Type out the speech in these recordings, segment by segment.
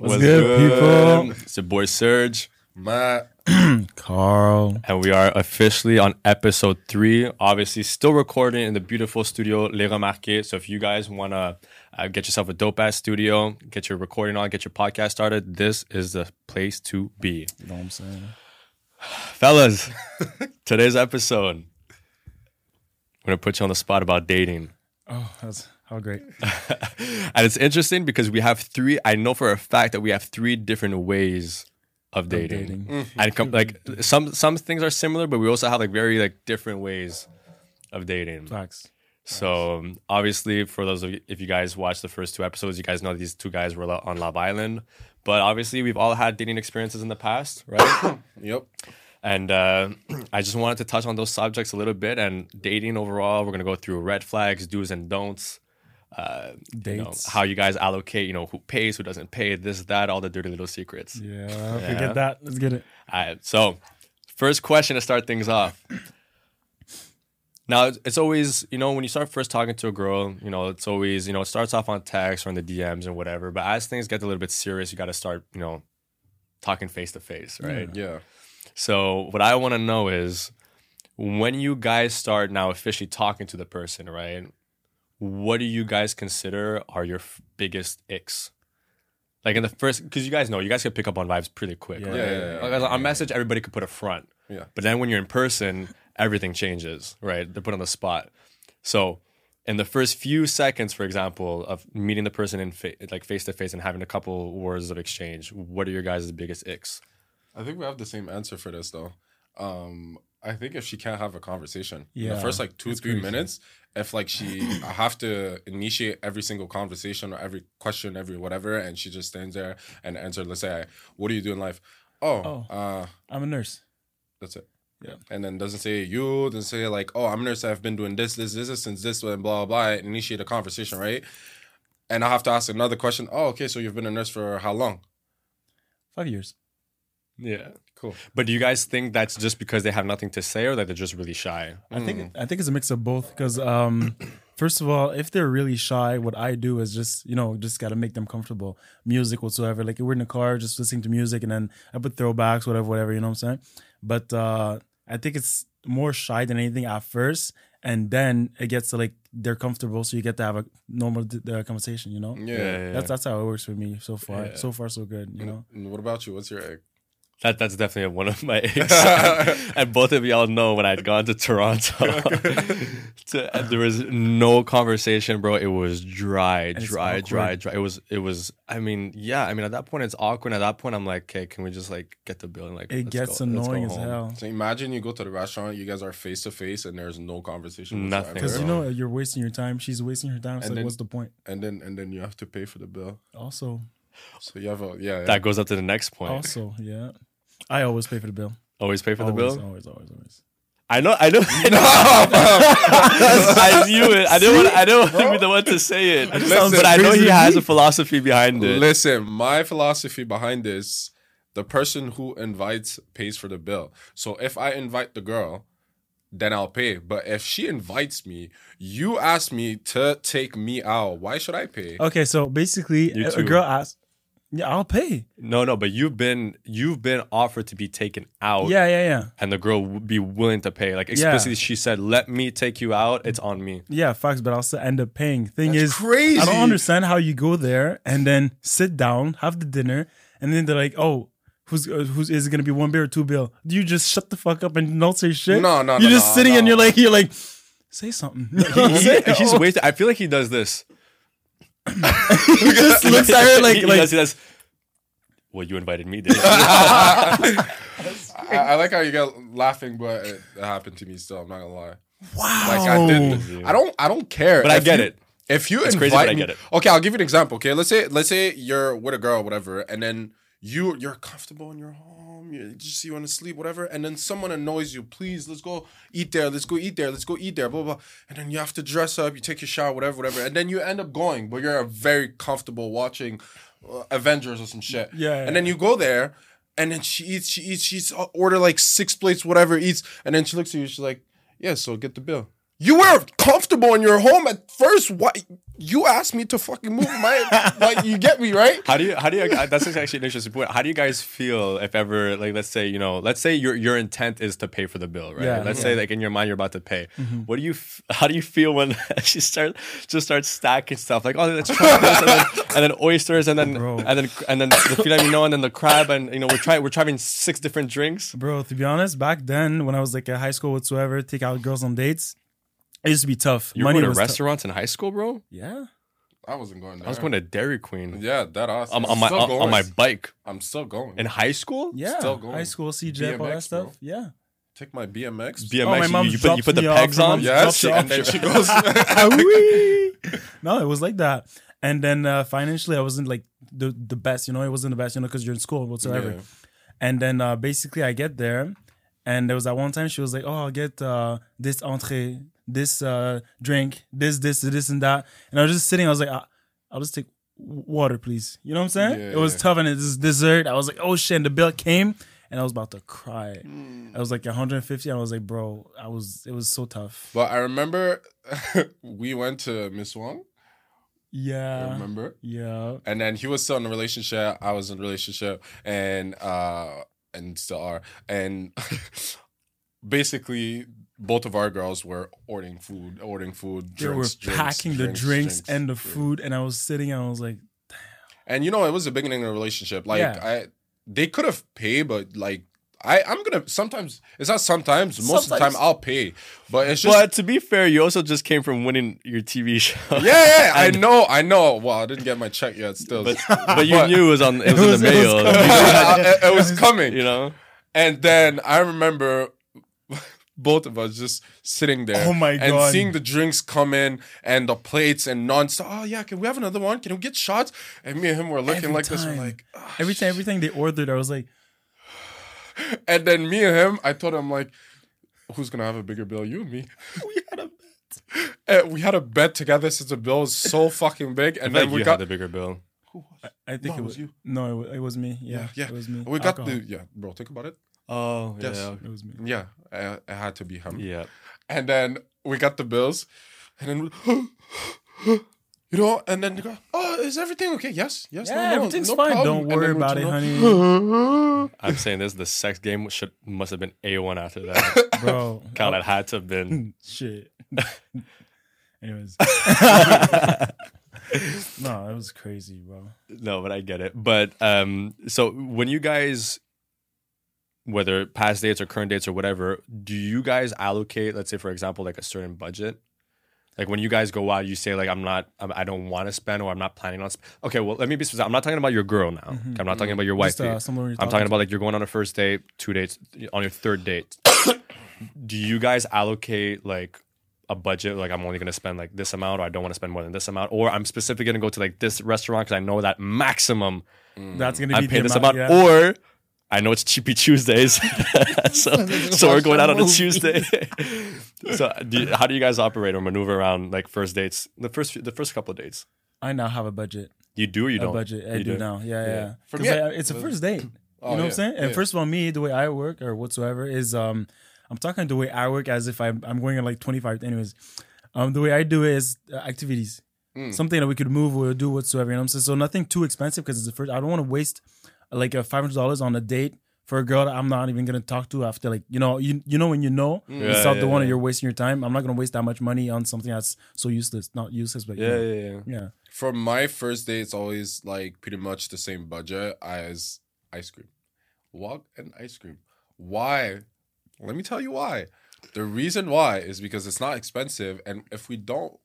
What's good, people? It's your boy Serge, Matt, Kharl, and we are officially on episode 3. Obviously, still recording in the beautiful studio Les Remarqués. So, if you guys want to get yourself a dope ass studio, get your recording on, get your podcast started, this is the place to be. You know what I'm saying, fellas? Today's episode, I'm gonna put you on the spot about dating. Oh, that's how great. And it's interesting because we have three, I know for a fact that we have three different ways of dating. Mm-hmm. And like some things are similar, but we also have like very like different ways of dating. Facts. So obviously for those of you, if you guys watched the first 2 episodes, you guys know these 2 guys were on Love Island, but obviously we've all had dating experiences in the past, right? Yep. And I just wanted to touch on those subjects a little bit. And dating overall, we're going to go through red flags, do's and don'ts. Dates. You know, how you guys allocate, you know, who pays, who doesn't pay, this, that, all the dirty little secrets. Yeah, forget that. Let's get it. All right. So first question to start things off. Now, it's always, you know, when you start first talking to a girl, you know, it's always, you know, it starts off on text or in the DMs and whatever. But as things get a little bit serious, you got to start, you know, talking face to face, right? Yeah. So what I want to know is, when you guys start now officially talking to the person, right, what do you guys consider are your biggest icks? Like in the first, because you guys know, you guys can pick up on vibes pretty quick. Yeah. Right? Like on message, everybody could put a front. Yeah. But then when you're in person, everything changes, right? They're put on the spot. So in the first few seconds, for example, of meeting the person in face to face and having a couple words of exchange, what are your guys' biggest icks? I think we have the same answer for this, though. I think if she can't have a conversation, in the first, 2-3 crazy minutes, if, I have to initiate every single conversation or every question, every whatever, and she just stands there and answers, let's say, what do you do in life? I'm a nurse. That's it. Yeah. And then doesn't say, I'm a nurse, I've been doing this since this, and blah, blah, blah, initiate a conversation, right? And I have to ask another question. Oh, okay, so you've been a nurse for how long? 5 years. Yeah, cool. But do you guys think that's just because they have nothing to say, or that they're just really shy? I think it's a mix of both. Because first of all, if they're really shy, what I do is just gotta make them comfortable. Music whatsoever. Like we're in the car, just listening to music, and then I put throwbacks, whatever. You know what I'm saying? But I think it's more shy than anything at first, and then it gets to they're comfortable, so you get to have a normal conversation. You know? Yeah. That's how it works for me so far. Yeah. So far, so good. You know. And what about you? What's your egg? That's definitely one of my eggs. And both of y'all know when I'd gone to Toronto, there was no conversation, bro. It was dry. It was. I mean, yeah. I mean, at that point, it's awkward. At that point, I'm like, okay, can we just get the bill and it gets annoying as hell. So imagine you go to the restaurant, you guys are face to face, and there's no conversation. Nothing. Because you're wasting your time. She's wasting her time. So what's the point? And then you have to pay for the bill. Also. So you have that goes up to the next point. Also, yeah. I always pay for the bill. Always pay for the bill? Always. I know. No! I knew it. I didn't want to be the one to say it. But I know he has a philosophy behind it. Listen, my philosophy behind this, the person who invites pays for the bill. So if I invite the girl, then I'll pay. But if she invites me, you ask me to take me out, why should I pay? Okay, so basically, a girl asks... Yeah, I'll pay. No, but you've been offered to be taken out. Yeah. And the girl would be willing to pay. Like explicitly, she said, "Let me take you out. It's on me." Yeah, facts. But I'll still end up paying. That's crazy. I don't understand how you go there and then sit down, have the dinner, and then they're like, "Oh, who's is it gonna be one bill or 2 bill?" Do you just shut the fuck up and don't say shit? No. You're just sitting and you're like, say something. He's wasted. I feel like he does this. He just looks at her he does. Well, you invited me, didn't you? I like how you got laughing, but it happened to me still. I'm not gonna lie. Wow. I didn't. I don't care. But I get it. If you invite me, I get it. Okay, I'll give you an example. Okay, let's say you're with a girl, whatever, and then you're comfortable in your home. You want to sleep, whatever, and then someone annoys you. Please, let's go eat there. Let's go eat there. Blah blah. And then you have to dress up. You take your shower, whatever, and then you end up going. But you're very comfortable watching Avengers or some shit. Yeah. And then you go there, and then she eats. She's order 6 plates, whatever. Eats, and then she looks at you. She's like, "Yeah, so get the bill." You were comfortable in your home at first. What? You asked me to fucking move my... like, you get me, right? How do you... That's actually an interesting point. How do you guys feel if ever... like, let's say, you know... let's say your intent is to pay for the bill, right? Yeah, let's say, like, in your mind, you're about to pay. Mm-hmm. What do you... how do you feel when she starts stacking stuff? Like, oh, let's try this. And then oysters. And then the filet mignon. And then the crab. And, you know, we're trying 6 different drinks. Bro, to be honest, back then, when I was, like, at high school whatsoever, take out girls on dates... it used to be tough. You were going to restaurants in high school, bro? Yeah. I wasn't going there. I was going to Dairy Queen. Yeah, that awesome. On my bike. I'm still going. In high school? Yeah. Still going. High school, CJ, all that stuff. Bro. Yeah. Take my BMX. You put the pegs on? Yes. And then she goes. No, it was like that. And then financially, I wasn't like the best, you know? It wasn't the best, you know, because you're in school whatsoever. Yeah. And then basically, I get there. And there was that one time she was like, oh, I'll get this entree, this drink, this and that. And I was just sitting. I was like, I'll just take water, please. You know what I'm saying? Yeah. It was tough. And it's dessert. I was like, oh, shit. And the bill came. And I was about to cry. I was like 150. And I was like, bro, it was so tough. But I remember we went to Miss Wong. Yeah. I remember? Yeah. And then he was still in a relationship. I was in a relationship. And still are. And basically, both of our girls were ordering food, drinks. They were packing the drinks and the food. And I was sitting and I was like, damn. And you know, it was the beginning of a relationship. Like, yeah. They could have paid, but like, I'm going to sometimes, it's not sometimes, most of the time I'll pay. But it's just. But to be fair, you also just came from winning your TV show. Yeah, I know. Well, I didn't get my check yet still. But you knew it was in the mail. It was coming, you know? And then I remember both of us just sitting there. Oh my God. And seeing the drinks come in and the plates and nonstop. Oh, yeah, can we have another one? Can we get shots? And me and him were looking this. We're like, oh, everything they ordered, I was like, and then me and him, I told him, like, who's going to have a bigger bill? You and me. We had a bet. And we had a bet together since the bill was so fucking big. And then we got the bigger bill. Who was? I think it was you. No, it was me. Yeah. It was me. We got bro, think about it. Oh, yes. Yeah. It was me. Yeah. It had to be him. Yeah. And then we got the bills. And then we... you know, and then they go, oh, is everything okay? Yes. Yeah, no, everything's fine. Problem. Don't worry about it, honey. I'm saying this, the sex game must have been A1 after that. Bro. God, it had to have been. Shit. Anyways. No, it was crazy, bro. No, but I get it. But so when you guys, whether past dates or current dates or whatever, do you guys allocate, let's say, for example, like a certain budget? Like when you guys go out, you say like, I don't want to spend or I'm not planning on spending. Okay, well, let me be specific. I'm not talking about your girl now. Mm-hmm. Okay, I'm not talking about your wife. I'm talking about like you're going on a first date, 2 dates, on your 3rd date. Do you guys allocate like a budget? Like I'm only going to spend like this amount or I don't want to spend more than this amount. Or I'm specifically going to go to like this restaurant because I know that maximum that's gonna be I'm paying this amount. Yeah. Or... I know it's Cheapy Tuesdays, so we're going out on a Tuesday. So how do you guys operate or maneuver around like first dates, the first couple of dates? I now have a budget. You do or you don't? A budget. I do now. Yeah. For me, it's a first date. You know what I'm saying? And first of all, me, the way I work or whatsoever is, I'm talking the way I work as if I'm going at like 25. Anyways, the way I do it is activities. Something that we could move or do whatsoever. You know what I'm saying? So nothing too expensive because it's the first. I don't want to waste... like $500 on a date for a girl that I'm not even going to talk to after like, you know, it's not the one that you're wasting your time. I'm not going to waste that much money on something that's so useless. Not useless, but yeah. For my first date, it's always like pretty much the same budget as ice cream. Walk and ice cream. Why? Let me tell you why. The reason why is because it's not expensive. And if we don't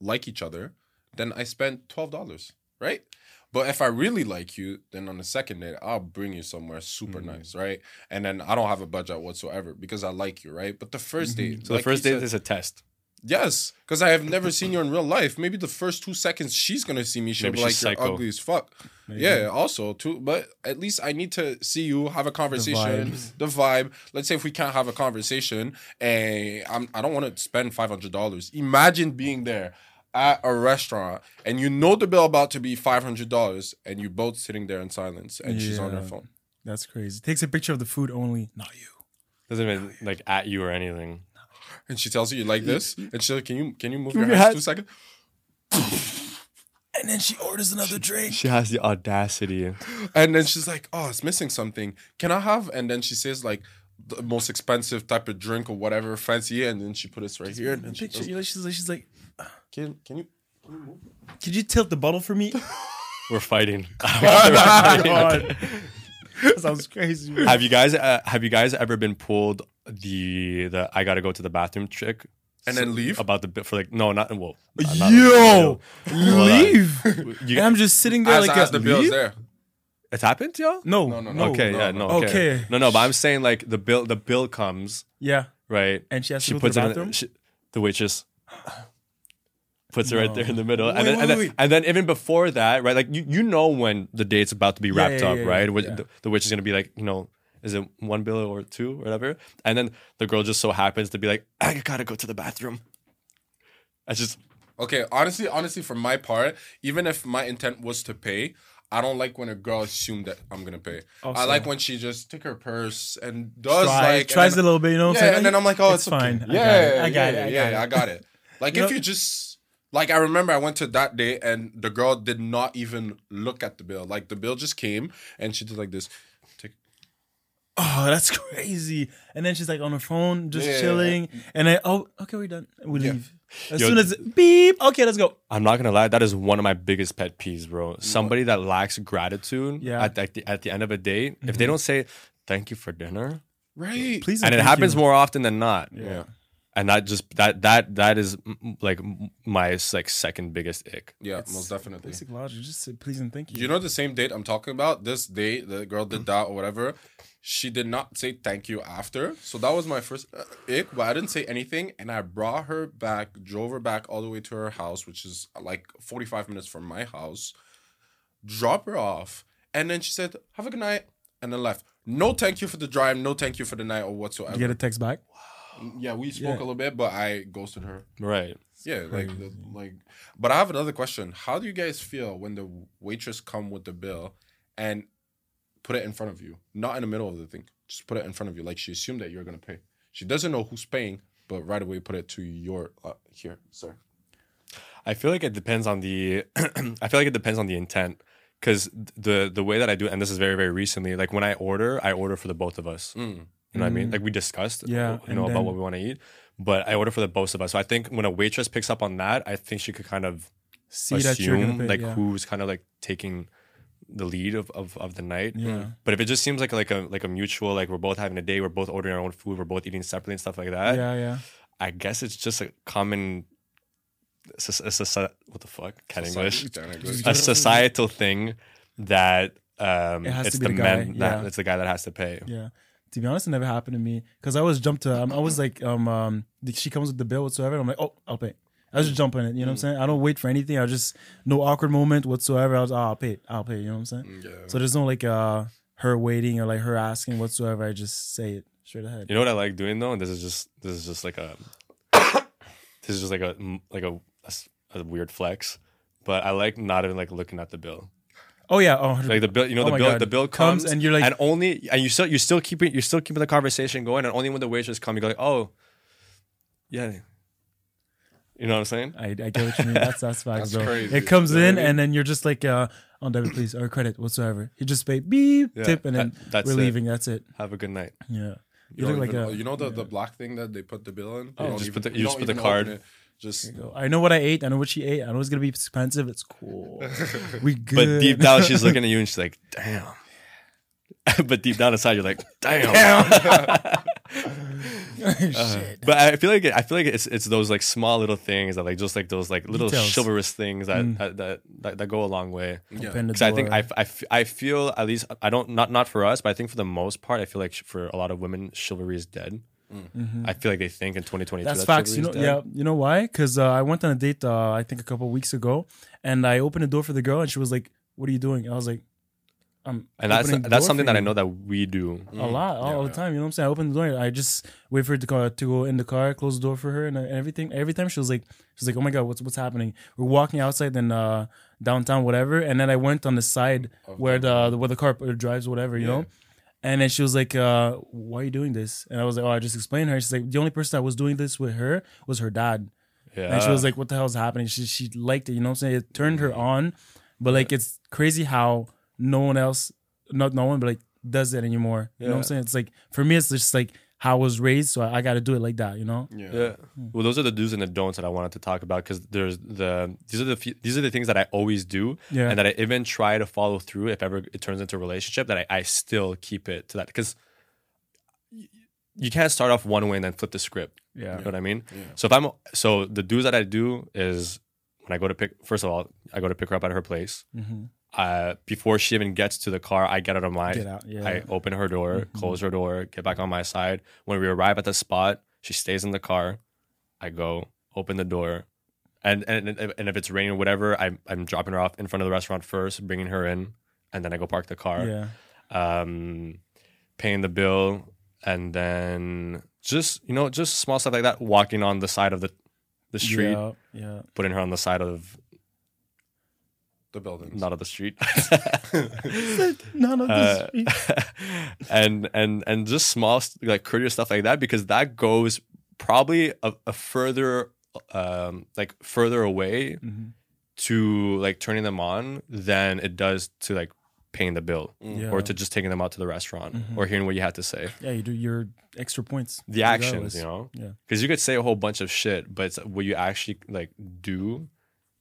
like each other, then I spend $12, right? But if I really like you, then on the second date, I'll bring you somewhere super nice, right? And then I don't have a budget whatsoever because I like you, right? But the first date... So like the first date is a test. Yes, because I have never seen you in real life. Maybe the first 2 seconds she's going to see me, she'll be like, you're ugly as fuck. Maybe. Yeah, also too. But at least I need to see you, have a conversation, the vibe. Let's say if we can't have a conversation, and I don't want to spend $500. Imagine being there at a restaurant and you know the bill about to be $500 and you're both sitting there in silence and she's on her phone. That's crazy. Takes a picture of the food only, not you. Doesn't even like at you or anything. and she tells you like this, and she's like, can you move your hands 2 seconds? And then she orders another drink. She has the audacity. And then she's like, oh, it's missing something. Can I have? And then she says like the most expensive type of drink or whatever, fancy. And then she put it right here. And then she goes, she's like, can you move? Could you tilt the bottle for me? We're fighting. God. That sounds crazy. Man. Have you guys ever been pulled the I gotta go to the bathroom trick? And then leave? About the bit for like, no, not, well. Not yo! Leave! And I'm just sitting there like, as the bill's there. It's happened to y'all? No. Okay, no, yeah, no. Okay. No, but I'm saying like the bill comes. Yeah. Right? And she has to go to the bathroom? The waitress puts it right there in the middle. And then even before that, right? Like, you know when the date's about to be wrapped up, right? Yeah. The witch is going to be like, you know, is it one bill or two or whatever? And then the girl just so happens to be like, I gotta go to the bathroom. That's just... Okay, honestly, for my part, even if my intent was to pay, I don't like when a girl assumes that I'm gonna pay. Also, I like when she just takes her purse and tries a little bit, you know? Yeah, and then I'm like, oh, it's fine. Okay. I got it. Like, you if know, you just... Like, I remember I went to that day and the girl did not even look at the bill. Like, the bill just came and she did like this. Oh, that's crazy. And then she's like on her phone, just chilling. Yeah. And okay, we're done. We leave. As soon as beep, okay, let's go. I'm not going to lie. That is one of my biggest pet peeves, bro. Somebody that lacks gratitude at the end of a date, if they don't say, thank you for dinner. Right. Please. And it happens more often than not. Yeah. And that just that is like my like second biggest ick. Yeah, it's most definitely. Basic logic, just say please and thank you. You know the same date I'm talking about? This date, the girl did that or whatever. She did not say thank you after. So that was my first ick, but I didn't say anything. And I brought her back, drove her back all the way to her house, which is like 45 minutes from my house. Drop her off. And then she said, have a good night. And then left. No thank you for the drive. No thank you for the night or whatsoever. You get a text back? Wow. Yeah, we spoke a little bit, but I ghosted her. Right. Yeah, like. But I have another question. How do you guys feel when the waitress come with the bill and put it in front of you? Not in the middle of the thing. Just put it in front of you. Like, she assumed that you're going to pay. She doesn't know who's paying, but right away put it to your, here, sir. I feel like it depends on the, intent. Because the way that I do it, and this is very, very recently, like when I order for the both of us. Mm. You know what I mean? Like, we discussed, you know, about what we want to eat. But I order for the both of us. So I think when a waitress picks up on that, I think she could kind of see that you're gonna pay, like, who's kind of, like, taking the lead of the night. Yeah. But if it just seems like a mutual, like, we're both having a day, we're both ordering our own food, we're both eating separately and stuff like that. Yeah. I guess it's just a common... what the fuck? Cat English. A societal thing that it's the man. It's the guy that has to pay. Yeah. To be honest, it never happened to me because I always jumped to. I was like, she comes with the bill whatsoever. And I'm like, oh, I'll pay. I just jump on it. You know what I'm saying? I don't wait for anything. I just no awkward moment whatsoever. I was, I'll pay. You know what I'm saying? Yeah. So there's no like her waiting or like her asking whatsoever. I just say it straight ahead. You know what I like doing though? This is just like a a weird flex, but I like not even like looking at the bill. Oh yeah, like the bill. You know, the bill comes and you're like, and you're still keeping the conversation going, and only when the waitress comes, you go like, oh, yeah. You know what I'm saying? I get what you mean. That's facts, bro. Crazy. It comes in, and then you're just like, on debit, please, or credit, whatsoever. You just pay beep tip, and then we're leaving. That's it. Have a good night. Yeah. You know the black thing that they put the bill in. Oh, you just put the card. Just I know what I ate. I know what she ate. I know it's gonna be expensive. It's cool. We good. But deep down, she's looking at you and she's like, "Damn." But deep down inside, you're like, "Damn." Shit. But I feel like it's those like small little things that like just like those like little details. Chivalrous things that go a long way. Yeah. Because I think I feel at least I don't not for us, but I think for the most part, I feel like for a lot of women, chivalry is dead. Mm-hmm. I feel like they think in 2022 that's facts. You know, you know why? Because I went on a date I think a couple of weeks ago, and I opened the door for the girl, and she was like, "What are you doing?" I was like, "I'm." And that's something that I know that we do a lot all the time. You know what I'm saying? I open the door, I just wait for her to go in the car, close the door for her, and everything. Every time she was like, "Oh my god, what's happening?" We're walking outside and downtown, whatever, and then I went on the side where the car drives, whatever, you know. And then she was like, why are you doing this? And I was like, oh, I just explained to her. She's like, the only person that was doing this with her was her dad. Yeah. And she was like, what the hell is happening? She liked it, you know what I'm saying? It turned her on. But like, it's crazy how no one else, not no one, but like does it anymore. You know what I'm saying? It's like, for me, it's just like how I was raised. So I got to do it like that, you know? Yeah. Well, those are the do's and the don'ts that I wanted to talk about. Cause there's these are the things that I always do and that I even try to follow through. If ever it turns into a relationship, that I still keep it to that. Cause you can't start off one way and then flip the script. Yeah. You know what I mean? Yeah. So so the do's that I do is when I go to pick her up at her place. Mm-hmm. Before she even gets to the car, I get out. Yeah. I open her door, close her door, get back on my side. When we arrive at the spot, she stays in the car. I go open the door, and if it's raining or whatever, I'm dropping her off in front of the restaurant first, bringing her in, and then I go park the car. Yeah. Paying the bill, and then just small stuff like that. Walking on the side of the street, yeah, putting her on the side of the buildings, not of the street. None of the street. And just small, like, courteous stuff like that, because that goes probably a further further away to like turning them on than it does to like paying the bill or to just taking them out to the restaurant or hearing what you had to say. Yeah, you do your extra points. The actions, you know? Yeah. Because you could say a whole bunch of shit, but it's what you actually like do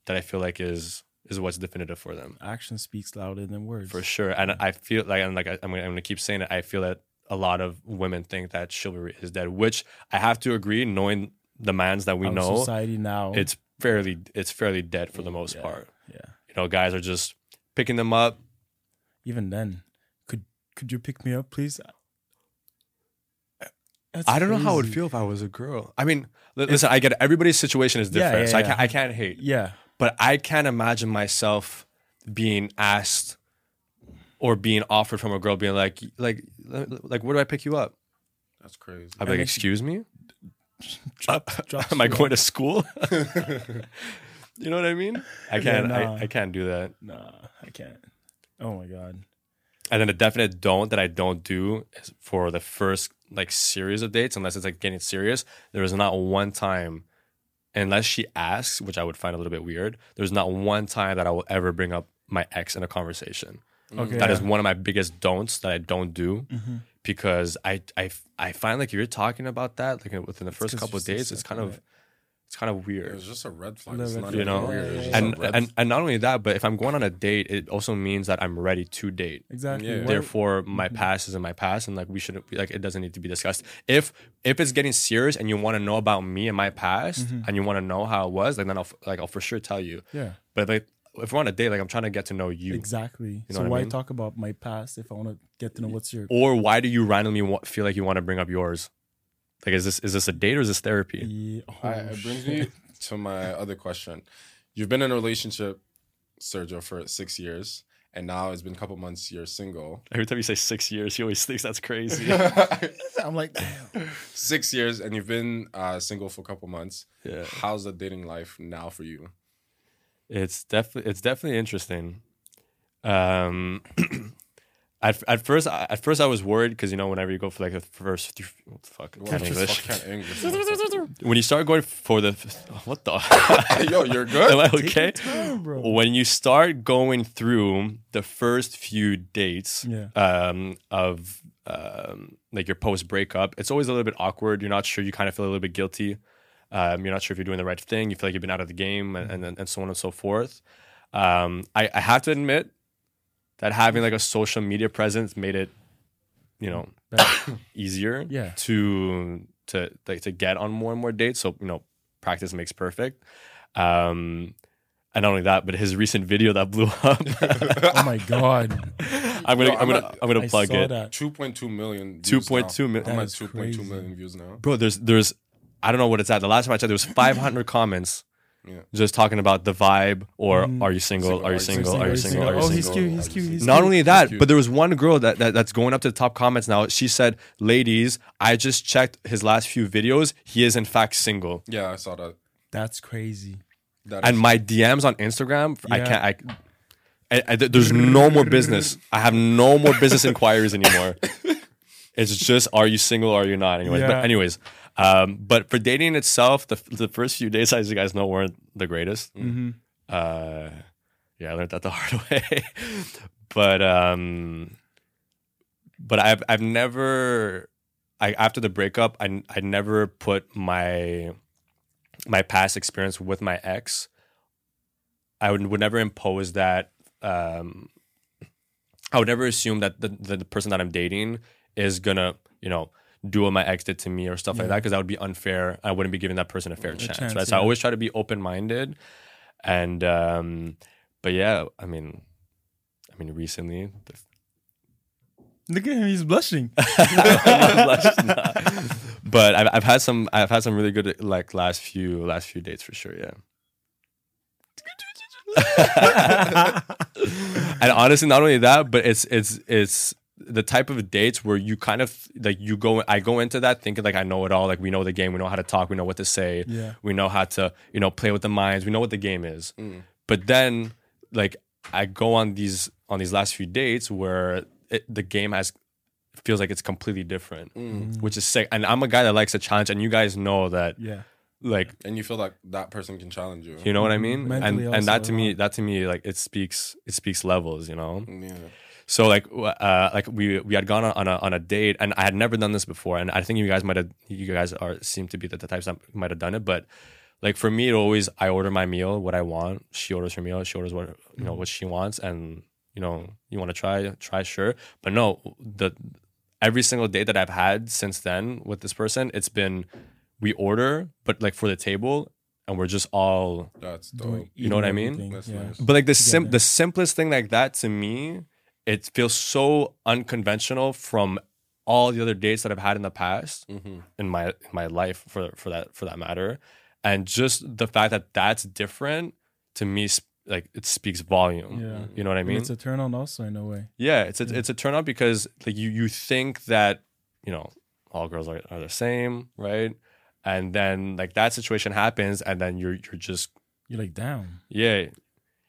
that I feel like is what's definitive for them. Action speaks louder than words. For sure. And I feel like, I'm gonna keep saying it, I feel that a lot of women think that chivalry is dead, which I have to agree, knowing the mans that we know, society now, it's fairly dead for the most part. Yeah. You know, guys are just picking them up. Even then, could you pick me up, please? That's I don't crazy. Know how it would feel if I was a girl. I mean, listen, I get it. Everybody's situation is different, so I can't hate. Yeah. But I can't imagine myself being asked or being offered from a girl being like, where do I pick you up? That's crazy. I'd be like, excuse me? Am I going to school? You know what I mean? I can't. Yeah, nah. I can't do that. Nah, I can't. Oh my God. And then a definite don't that I don't do is for the first like series of dates, unless it's like getting serious. There is not one time, unless she asks, which I would find a little bit weird, there's not one time that I will ever bring up my ex in a conversation. Okay, that is one of my biggest don'ts that I don't do, because I find like if you're talking about that like within the first couple of days, it's kind of weird. It's just a red flag. It's not, you know, weird. It's and not only that, but if I'm going on a date, it also means that I'm ready to date. Exactly. Yeah. Therefore, my past is in my past, and like we shouldn't like it doesn't need to be discussed. If it's getting serious and you want to know about me and my past, and you want to know how it was, like then I'll for sure tell you. Yeah. But like if we're on a date, like I'm trying to get to know you. Exactly. You know, so why talk about my past if I want to get to know what's your? Or why do you randomly feel like you want to bring up yours? Like, is this a date or is this therapy? Yeah. Oh, it brings me to my other question. You've been in a relationship, Sergio, for 6 years, and now it's been a couple months you're single. Every time you say 6 years, he always thinks that's crazy. I'm like, damn. 6 years, and you've been single for a couple months. Yeah. How's the dating life now for you? It's definitely interesting. At first I was worried because, you know, whenever you go for like the first, what the fuck? English. When you start going for the, what the? Yo, you're good? Am I okay? Time, bro. When you start going through the first few dates of like your post breakup, it's always a little bit awkward. You're not sure. You kind of feel a little bit guilty. You're not sure if you're doing the right thing. You feel like you've been out of the game and so on and so forth. I have to admit that having like a social media presence made it, you know, easier to get on more and more dates. So, you know, practice makes perfect. And not only that, but his recent video that blew up. Oh my God. I'm gonna plug it. 2.2 million. 2.2 million. I'm at 2.2 million views now. Bro, there's I don't know what it's at. The last time I checked, there was 500 comments. Yeah. Just talking about the vibe or are you single? Are you single? Are you single? Are you single? Oh, he's cute. He's cute. He's not only that, but there was one girl that's going up to the top comments now. She said, "Ladies, I just checked his last few videos. He is in fact single." Yeah, I saw that. That's crazy. And my DMs on Instagram, I can't. There's no more business. I have no more business inquiries anymore. It's just, are you single or are you not? Anyways, but anyways, but for dating itself, the first few dates, as you guys know, weren't the greatest. Mm-hmm. Yeah, I learned that the hard way. But I've never, after the breakup, I never put my past experience with my ex. I would never impose that. I would never assume that the person that I'm dating is gonna, you know, do what my ex did to me or stuff like that, because that would be unfair. I wouldn't be giving that person a fair chance, right? So I always try to be open-minded, and but yeah, I mean, recently. Look at him; he's blushing. I'm not blushing. But I've had some really good like last few dates for sure. Yeah. And honestly, not only that, but it's the type of dates where you kind of like I go into that thinking like I know it all, like we know the game, we know how to talk, we know what to say, we know how to, you know, play with the minds, we know what the game is. But then like I go on these last few dates where the game feels like it's completely different, which is sick. And I'm a guy that likes a challenge, and you guys know that. Like, and you feel like that person can challenge you. You know what I mean? Mentally and that to me, like it speaks levels, you know. Yeah. So like we had gone on a date, and I had never done this before, and I think you guys seem to be the types that might have done it, but like for me, it always I order my meal, what I want. She orders her meal. She orders what you know what she wants, and you know you want to try sure, but no, every single date that I've had since then with this person, it's been. We order, but like for the table, and we're just all. That's dope. You know what I mean? That's nice. But like the simplest thing like that to me, it feels so unconventional from all the other dates that I've had in the past, in my life for that matter, and just the fact that that's different to me, like it speaks volume. Yeah. You know what I mean? And it's a turn on also in a way. Yeah, it's a turn on because like you think that you know all girls are the same, right? And then like that situation happens, and then you're like down. Yeah.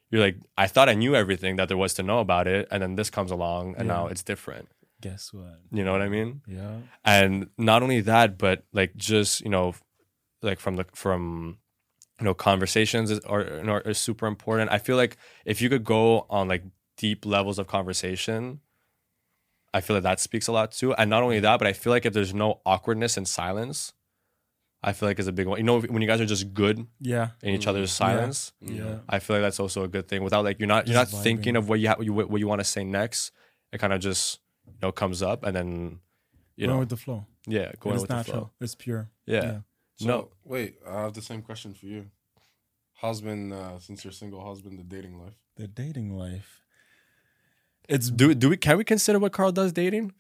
You're like, I thought I knew everything that there was to know about it, and then this comes along and now it's different. Guess what? You know what I mean? Yeah. And not only that, but like just, you know, like from you know, conversations are super important. I feel like if you could go on like deep levels of conversation, I feel like that speaks a lot too. And not only that, but I feel like if there's no awkwardness and silence, I feel like it's a big one. You know, when you guys are just good in each other's silence, I feel like that's also a good thing. Without like you're not thinking of what you want to say next. It kind of just you know comes up, and then you going with the flow. Yeah, going with natural. The flow. It's pure. Yeah. So, no, wait. I have the same question for you. How's been since you're single? How's been the dating life? The dating life. It's can we consider what Kharl does dating?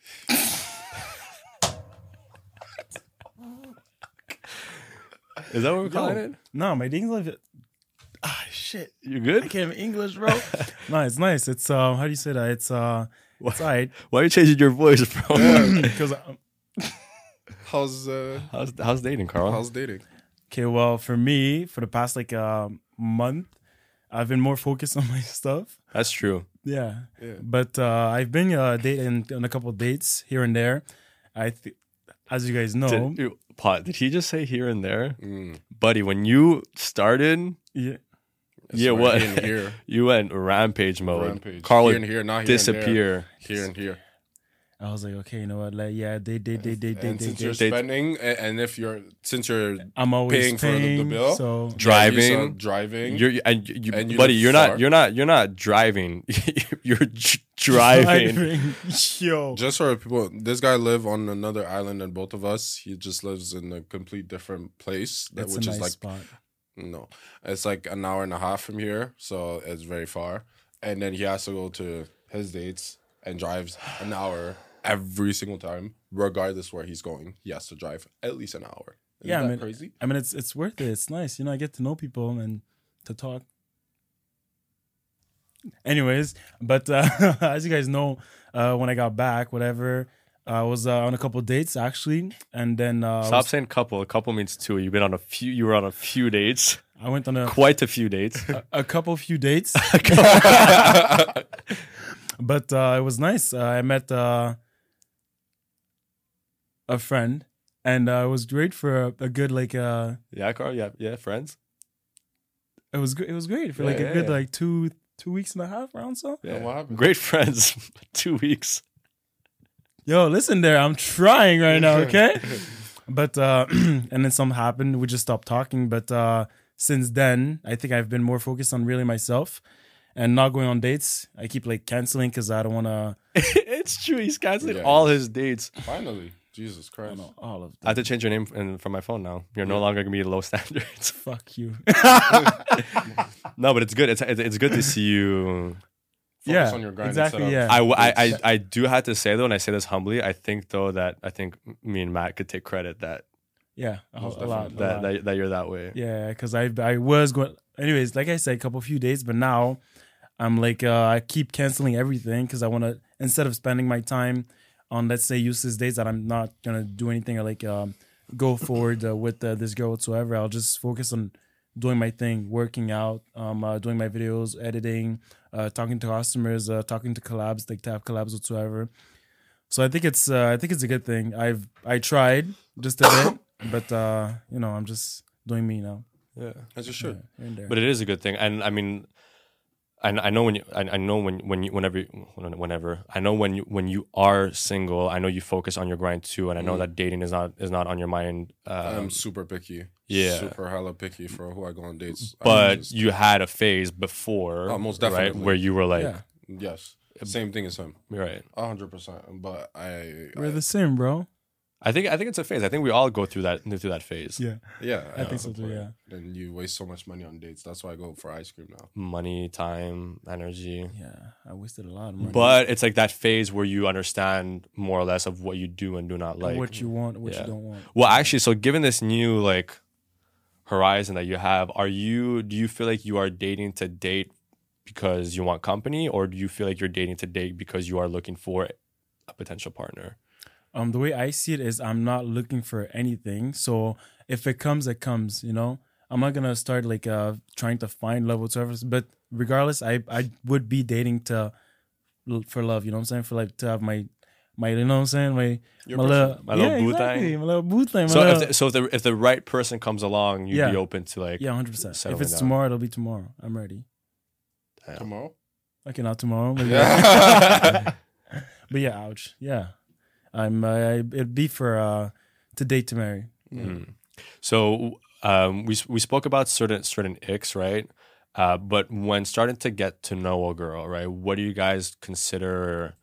Is that what we're calling it? No, my dating life. Ah, shit. You good? I can't English, bro. No, it's nice. It's how do you say that? It's alright. Why are you changing your voice, bro? Because how's dating, Kharl? How's dating? Okay, well, for me, for the past like month, I've been more focused on my stuff. That's true. Yeah. But I've been dating on a couple of dates here and there. As you guys know. Did he just say here and there? Buddy, when you started, what? Here and here. You went rampage mode. Kharl here and here, not here disappear. Here and here. I was like, okay, you know what? Like, yeah, since you're spending, and if you're, I'm always paying for the bill, so driving, you're not driving, you're driving. Yo. Just for people, this guy lives on another island than both of us. He just lives in a complete different place, which is nice like, spot. No, it's like an hour and a half from here, so it's very far. And then he has to go to his dates and drives an hour. Every single time, regardless where he's going, he has to drive at least an hour. Isn't that crazy? I mean, it's worth it. It's nice. You know, I get to know people and to talk. Anyways, but as you guys know, when I got back, whatever, I was on a couple dates, actually. And then... Stop saying couple. A couple means two. You were on a few dates. I went on quite a few dates. a couple dates. But it was nice. I met... a friend, and it was great for a good like. Yeah, Kharl. Yeah, yeah, friends. It was great for like a good like two weeks and a half around so. Yeah, wow. Great friends. 2 weeks. Yo, listen there. I'm trying right now, okay? But, and then something happened. We just stopped talking. But since then, I think I've been more focused on really myself and not going on dates. I keep like canceling because I don't want to. It's true. He's canceling all his dates. Finally. Jesus Christ. No, all of them. I have to change your name from my phone now. You're no longer going to be low standards. Fuck you. No, but it's good. It's good to see you. Focus on your grind, exactly. Yeah. I do have to say though, and I say this humbly, I think me and Matt could take credit that. Yeah, a lot. That you're that way. Yeah, because I was going. Anyways, like I said, a few days, but now I'm like I keep canceling everything because I want to, instead of spending my time on let's say useless dates that I'm not gonna do anything or like go forward with this girl whatsoever. I'll just focus on doing my thing, working out, doing my videos, editing, talking to customers, talking to collabs, like to have collabs whatsoever. So I think it's a good thing. I tried just a bit, but I'm just doing me now. Yeah, as you should. Yeah, but it is a good thing, and I mean, I know when you are single, I know you focus on your grind too, and I know that dating is not on your mind. I'm super picky. Yeah, super hella picky for who I go on dates. But you had a phase before, most definitely, right, where you were like, yes, same thing as him, right? 100%. But we're the same, bro. I think it's a phase. I think we all go through that phase. Yeah, yeah, I think so too. Yeah. Then you waste so much money on dates. That's why I go for ice cream now. Money, time, energy. Yeah, I wasted a lot of money. But it's like that phase where you understand more or less of what you do and do not like, and what you want, what you don't want. Well, actually, so given this new like horizon that you have, do you feel like you are dating to date because you want company, or do you feel like you're dating to date because you are looking for a potential partner? The way I see it is I'm not looking for anything. So if it comes, it comes, you know? I'm not going to start like trying to find love whatsoever. But regardless, I would be dating for love, you know what I'm saying? For like to have my you know what I'm saying? My little boo thing. So if the right person comes along, you'd be open to like... Yeah, 100%. If it's tomorrow, it'll be tomorrow. I'm ready. Damn. Tomorrow? Okay, not tomorrow. But yeah, but yeah, ouch. Yeah. It'd be for to date to marry. Yeah. Mm. So we spoke about certain icks, right? But when starting to get to know a girl, right? What do you guys consider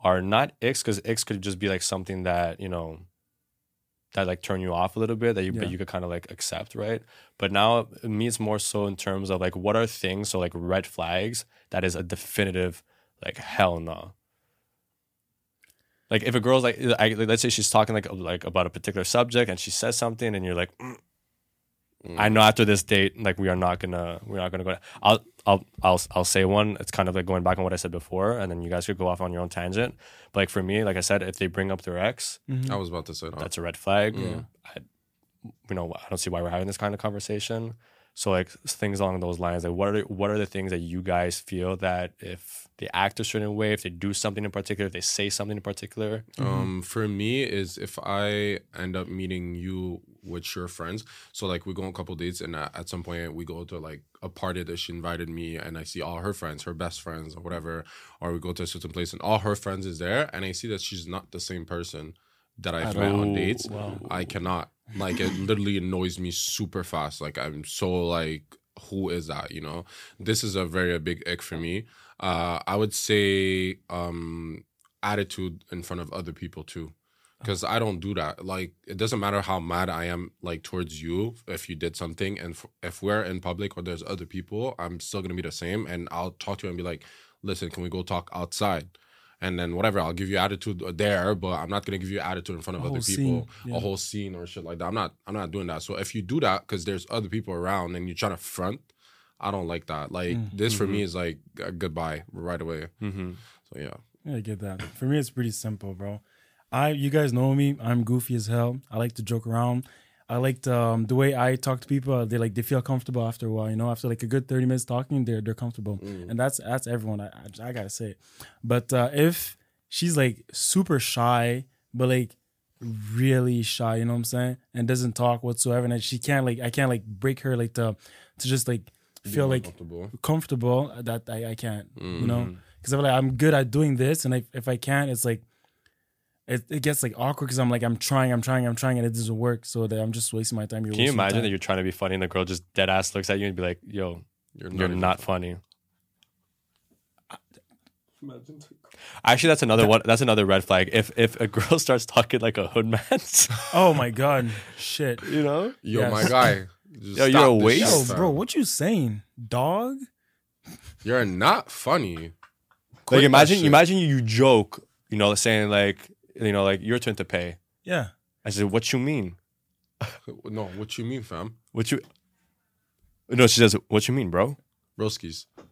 are not icks? Because icks could just be like something that that like turn you off a little bit that you could kind of like accept, right? But now it means more so in terms of like what are things, so like red flags that is a definitive like hell no. Like if a girl's like let's say she's talking like about a particular subject and she says something and you're like, I know after this date like we're not gonna go. I'll say one. It's kind of like going back on what I said before, and then you guys could go off on your own tangent. But like for me, like I said, if they bring up their ex, I was about to say that's a red flag. Yeah. I don't see why we're having this kind of conversation. So like things along those lines, like what are the things that you guys feel that if they act a certain way, if they do something in particular, if they say something in particular? For me is if I end up meeting you with your friends, so like we go on a couple dates and at some point we go to like a party that she invited me and I see all her friends, her best friends or whatever, or we go to a certain place and all her friends is there and I see that she's not the same person that I've met on dates. Wow. I cannot. Like, it literally annoys me super fast. Like, I'm so like, who is that, you know? This is a very big ick for me. I would say attitude in front of other people, too. Because I don't do that. Like, it doesn't matter how mad I am, like, towards you if you did something. And if we're in public or there's other people, I'm still going to be the same. And I'll talk to you and be like, listen, can we go talk outside? And then whatever, I'll give you attitude there, but I'm not gonna give you attitude in front of other people, a whole scene or shit like that. I'm not doing that. So if you do that because there's other people around and you're trying to front, I don't like that. Like this for me is like goodbye right away. Mm-hmm. So yeah, I get that. For me, it's pretty simple, bro. You guys know me. I'm goofy as hell. I like to joke around. I like to, the way I talk to people. They feel comfortable after a while. You know, after like a good 30 minutes talking, they're comfortable, and that's everyone. I gotta say, but if she's like super shy, but like really shy, you know what I'm saying? And doesn't talk whatsoever. And she can't like, I can't like break her like to just like feel like comfortable that I can't, you know? Because I feel like I'm good at doing this. And if I can't, it's like, it gets like awkward because I'm like, I'm trying and it doesn't work. So that I'm just wasting my time. Can you imagine that you're trying to be funny and the girl just dead ass looks at you and be like, yo, you're not funny. Actually, that's another red flag. If a girl starts talking like a hood man. Oh my god, shit. You know? Yo, yes. My guy. Yo, you're a waste. Yo, bro, what you saying? Dog? You're not funny. Quit like imagine you joke, you know, saying like, you know, like your turn to pay. Yeah. I said, what you mean? No, what you mean, fam? No, she says, what you mean, bro? Broskies. What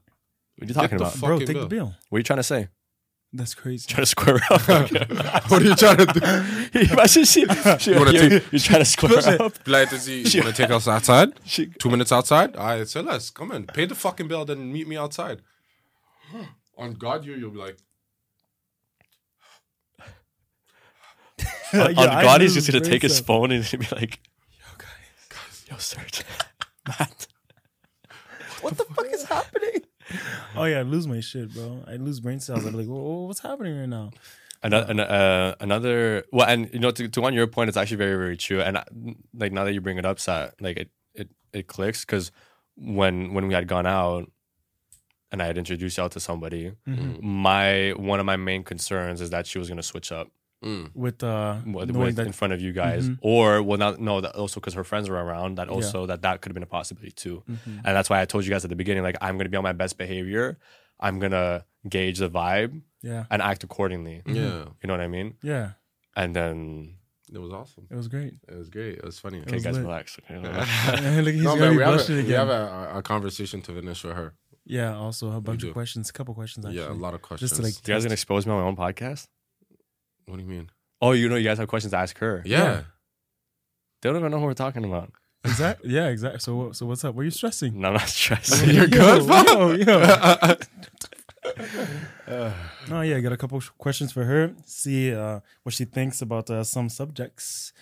are you talking about? Bro, take the bill. What are you trying to say? That's crazy. Trying to square up. What are you trying to do? Imagine you're trying to square up. Like, you want to take us outside? 2 minutes outside? All right, tell us. Come on. Pay the fucking bill, then meet me outside. On God, you'll be like... On God, he's just going to take his phone and be like, yo, guys. Yo, Serge. Matt. What the fuck is happening? Oh yeah, I lose my shit, bro. I lose brain cells. I'm like, well, what's happening right now? Another. Well, and you know, to on your point, it's actually very, very true. And like now that you bring it up, Sat, like it clicks because when we had gone out and I had introduced y'all to somebody, one of my main concerns is that she was gonna switch up with in front of you guys, or that also because her friends were around. That also that could have been a possibility too, and that's why I told you guys at the beginning. Like I'm gonna be on my best behavior. I'm gonna gauge the vibe, and act accordingly. Yeah, you know what I mean. Yeah, and then it was awesome. It was great. It was great. It was funny. Okay, guys, relax. Okay, no, man, we have a conversation to finish with her. Yeah, also a bunch of questions, a couple questions. Actually. Yeah, a lot of questions. Just to, you guys gonna expose me on my own podcast? What do you mean? Oh, you know, you guys have questions to ask her. Yeah. They don't even know who we're talking about. Exactly. Yeah, exactly. So what's up? Were you stressing? No, I'm not stressing. You're good, bro? Oh, yeah. I got a couple questions for her. See what she thinks about some subjects.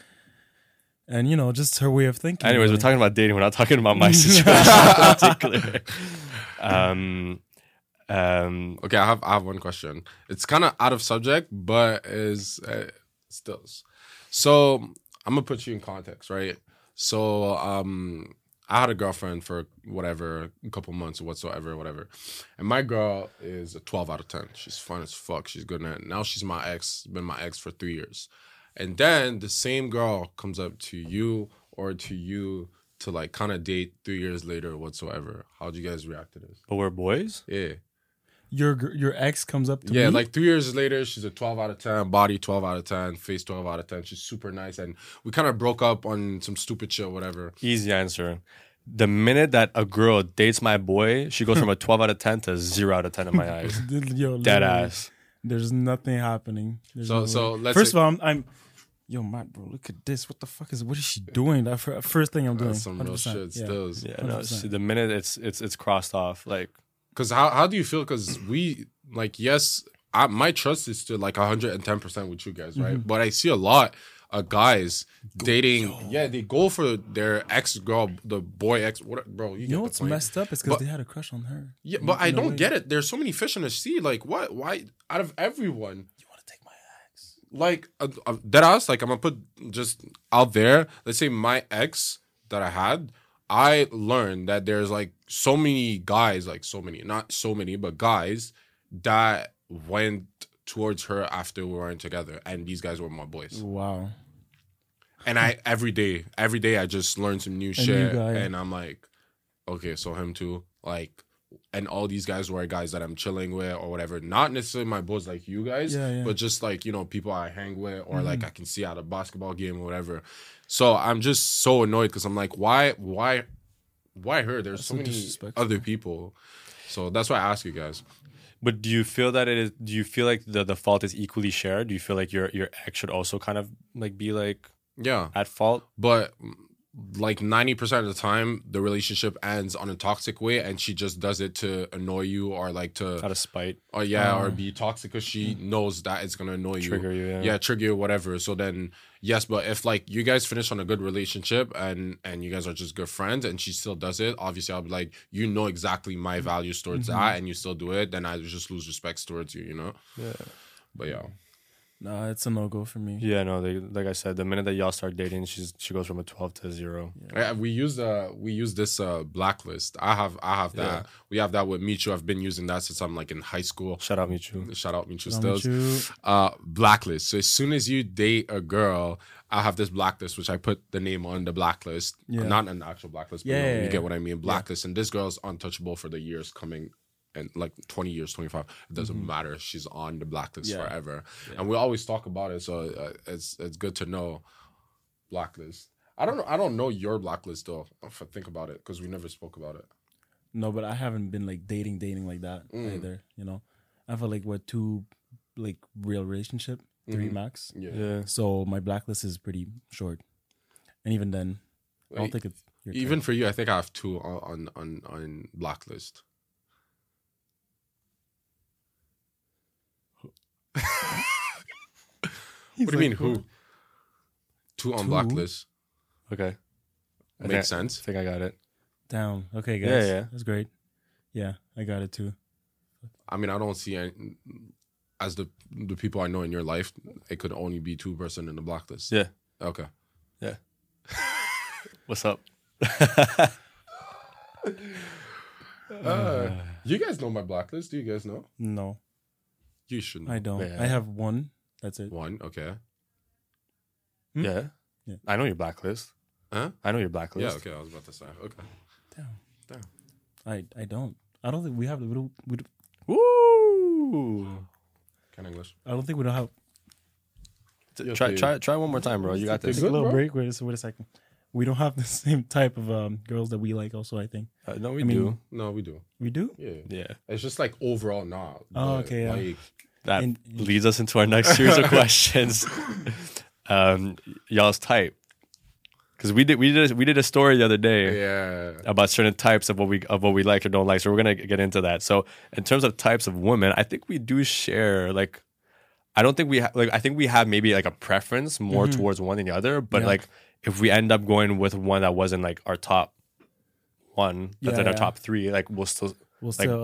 And, you know, just her way of thinking. Anyways, we're talking about dating. We're not talking about my situation in particular. Okay, I have one question. It's kind of out of subject, but is still. So I'm gonna put you in context, right? So I had a girlfriend for whatever, a couple months or whatever, and my girl is a 12 out of 10. She's fun as fuck. She's good at it. Now she's my ex. Been my ex for 3 years, and then the same girl comes up to you or to you. To like kind of date 3 years later or whatsoever. How'd you guys react to this? But we're boys? Yeah. Your ex comes up to me? Yeah, like 3 years later, she's a 12 out of 10, body 12 out of 10, face 12 out of 10. She's super nice. And we kind of broke up on some stupid shit or whatever. Easy answer. The minute that a girl dates my boy, she goes from a 12 out of 10 to 0 out of 10 in my eyes. Yo, dead ass. There's nothing happening. There's so let's... First of all, I'm yo, Matt, bro, look at this. What the fuck is? What is she doing? That first thing I'm doing. That's some 100%. Real shit. Still, yeah. No, see, the minute it's crossed off, like, because how do you feel? Because we like, yes, my trust is to like 110% with you guys, right? Mm-hmm. But I see a lot of guys dating. Yo. Yeah, they go for their ex girl, the boy ex. What, bro? You know what's messed up is because they had a crush on her. Yeah, but I don't get it. There's so many fish in the sea. Like, what? Why? Out of everyone. Like, dead ass, like, I'm gonna put just out there, let's say my ex that I had, I learned that there's, like, so many guys, like, not so many, but guys that went towards her after we weren't together, and these guys were my boys. Wow. And I, every day, I just learned some new shit, and I'm like, okay, so him too, like... And all these guys were guys that I'm chilling with or whatever. Not necessarily my boys like you guys, but just like, you know, people I hang with or like I can see at a basketball game or whatever. So I'm just so annoyed because I'm like, why her? There's so many other people. So that's why I ask you guys. But do you feel that do you feel like the fault is equally shared? Do you feel like your ex should also kind of like be like at fault? But like 90% of the time the relationship ends on a toxic way, and she just does it to annoy you or like to out of spite or or be toxic because she knows that it's gonna annoy you, trigger you, trigger you, whatever. So then yes, but if like you guys finish on a good relationship and you guys are just good friends and she still does it, obviously I'll be like, you know exactly my values towards that and you still do it, then I just lose respect towards you, you know. But yeah, nah, it's a no-go for me. Yeah, no, they, like I said, the minute that y'all start dating, she goes from a 12 to 0. Yeah. We use this blacklist. I have that. Yeah. We have that with Michu. I've been using that since I'm like in high school. Shout out Michu still. Blacklist. So as soon as you date a girl, I have this blacklist, which I put the name on the blacklist. Yeah. Not an actual blacklist, but you get what I mean. Blacklist. Yeah. And this girl's untouchable for the years coming. And like 20 years, 25, it doesn't matter. She's on the blacklist forever. Yeah. And we always talk about it. So it's good to know blacklist. I don't know your blacklist though. If I think about it, because we never spoke about it. No, but I haven't been like dating like that either. You know, I feel like we're two like real relationship, 3 max. Yeah. So my blacklist is pretty short. And even then, I don't think it's your even turn. For you, I think I have 2 on blacklist. What do you mean? Who? 2 on blacklist. Okay, makes sense. I think I got it. Down. Okay, guys. Yeah, that's great. Yeah, I got it too. I mean, I don't see any, as the people I know in your life, it could only be 2 person in the blacklist. Yeah. Okay. Yeah. What's up? You guys know my blacklist? Do you guys know? No. You shouldn't. I don't. Yeah. I have 1. That's it. 1, okay. Yeah. I know your blacklist. Huh? I know your blacklist. Yeah, okay. I was about to say. Okay. Damn. I don't think we have the little. Woo! Can English? I don't think we don't have. Try one more time, bro. You got this. Take a little break. Wait a second. We don't have the same type of girls that we like also, I think. We do? Yeah. It's just like overall not. Oh, okay. Yeah. Like, that leads us into our next series of questions. Y'all's type. Because we did a story the other day about certain types of what we like or don't like. So we're going to get into that. So in terms of types of women, I think we do share like, I don't think we have, like, I think we have maybe like a preference more towards one than the other, but like, if we end up going with one that wasn't like our top one, that's in our top 3, like we'll still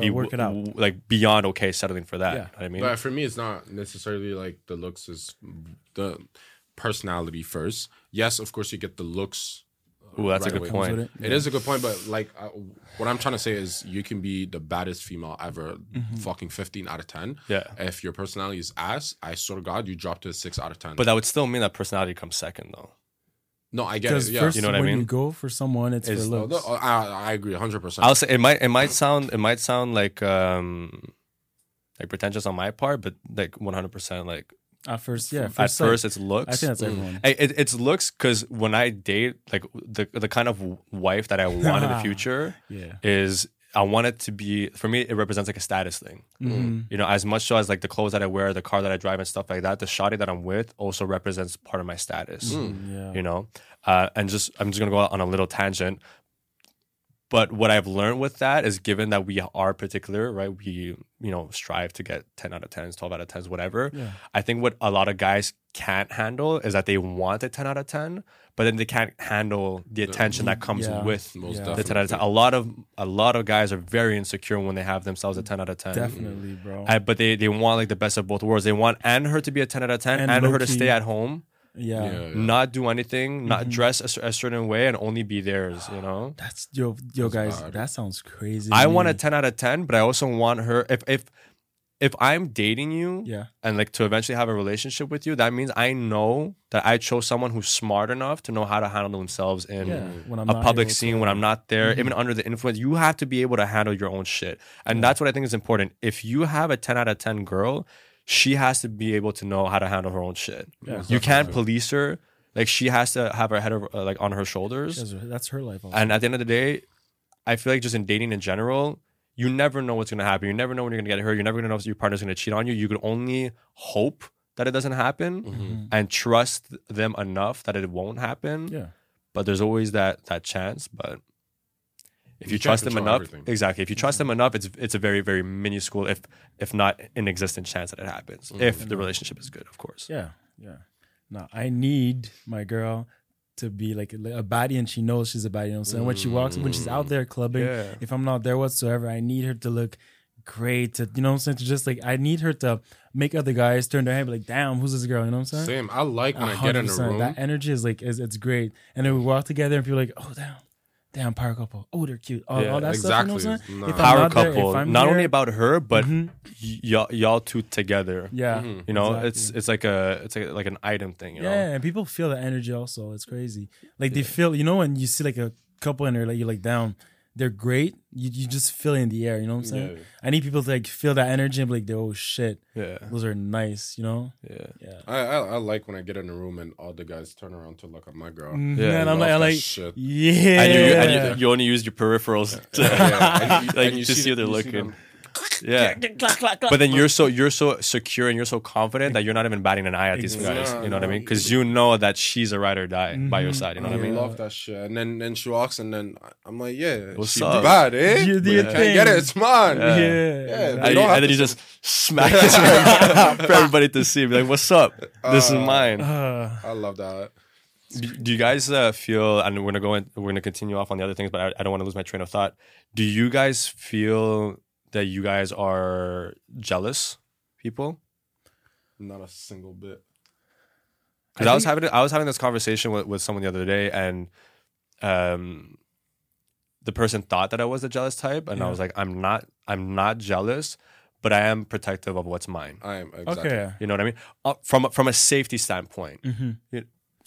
be, work it out. Like beyond okay settling for that. Yeah. You know what I mean? But for me, it's not necessarily like the looks, is the personality first. Yes, of course you get the looks. Oh, that's a good point. It is a good point, but like what I'm trying to say is you can be the baddest female ever, fucking 15 out of 10. Yeah. If your personality is ass, I swear to God, you drop to a 6 out of 10. But that would still mean that personality comes second though. No, I get it. Yeah, first, you know what I mean. When you go for someone, it's for looks. No, I agree, 100%. I'll say it might sound like pretentious on my part, but like 100%, like at first it's looks. I think that's everyone. It's looks, because when I date, like the kind of wife that I want in the future is. I want it to be, for me, it represents like a status thing. Mm-hmm. You know, as much so as like the clothes that I wear, the car that I drive and stuff like that, the shawty that I'm with also represents part of my status, you know? I'm just going to go out on a little tangent. But what I've learned with that is, given that we are particular, right? We, you know, strive to get 10 out of 10s, 12 out of 10s, whatever. Yeah. I think what a lot of guys can't handle is that they want a 10 out of 10, but then they can't handle the attention that comes with the 10 out of 10. A lot of guys are very insecure when they have themselves a 10 out of 10. Definitely, bro. But they want like the best of both worlds. They want her to be a 10 out of 10 and her to stay at home. Yeah. Not do anything, not dress a certain way, and only be theirs, you know? That's yo guys, that sounds crazy. I want a 10 out of 10, but I also want her, if I'm dating you and like to eventually have a relationship with you, that means I know that I chose someone who's smart enough to know how to handle themselves in a public scene when I'm not there, even under the influence. You have to be able to handle your own shit. And that's what I think is important. If you have a 10 out of 10 girl, she has to be able to know how to handle her own shit. Yeah, you can't police her. Like, she has to have her head like on her shoulders. That's her life. Also. And at the end of the day, I feel like just in dating in general, you never know what's going to happen. You never know when you're going to get hurt. You're never going to know if your partner's going to cheat on you. You can only hope that it doesn't happen and trust them enough that it won't happen. Yeah. But there's always that chance. But if you trust them enough, exactly. If you trust them enough, it's a very, very minuscule, if not an existent chance that it happens. Mm-hmm. If the relationship is good, of course. Yeah, yeah. No, I need my girl to be like a baddie, and she knows she's a baddie. You know what I'm saying? When she walks, when she's out there clubbing, yeah. If I'm not there whatsoever, I need her to look great. To, you know what I'm saying? To just like, I need her to make other guys turn their head, be like, damn, who's this girl? You know what I'm saying? Same. I like when 100%. I get in the room. That energy is like, it's great. And then we walk together and people are like, oh, damn, power couple. Oh, they're cute. All that exactly. stuff. You know what I'm saying? Power couple. Not only about her, but y'all two together. Yeah. Mm-hmm. You know, exactly. it's like an item thing. You know? Yeah, and people feel the energy also. It's crazy. Like they feel, you know, when you see like a couple and they're like, you're like down, they're great. You just feel it in the air. You know what I'm saying? Yeah. I need people to like feel that energy and be like, oh shit. Yeah. Those are nice. You know? Yeah. Yeah. I like when I get in a room and all the guys turn around to look at my girl. Yeah. And I'm like shit. Yeah. And you only use your peripherals to see what they're looking. Yeah. But then you're so secure and you're so confident that you're not even batting an eye at these guys. You know what I mean? Because you know that she's a ride or die by your side. You know what I mean? I love that shit. And then she walks, and then I'm like, yeah, she's bad, eh? You can't get it. It's mine. Yeah. And then you just smack it for everybody to see. Be like, what's up? This is mine. I love that. Do you guys feel? And we're gonna continue off on the other things, but I don't want to lose my train of thought. Do you guys feel that you guys are jealous people? Not a single bit. Because I was having this conversation with someone the other day, and the person thought that I was the jealous type, and I was like, I'm not jealous, but I am protective of what's mine. I am, exactly. Okay. You know what I mean? From a safety standpoint. Mm-hmm.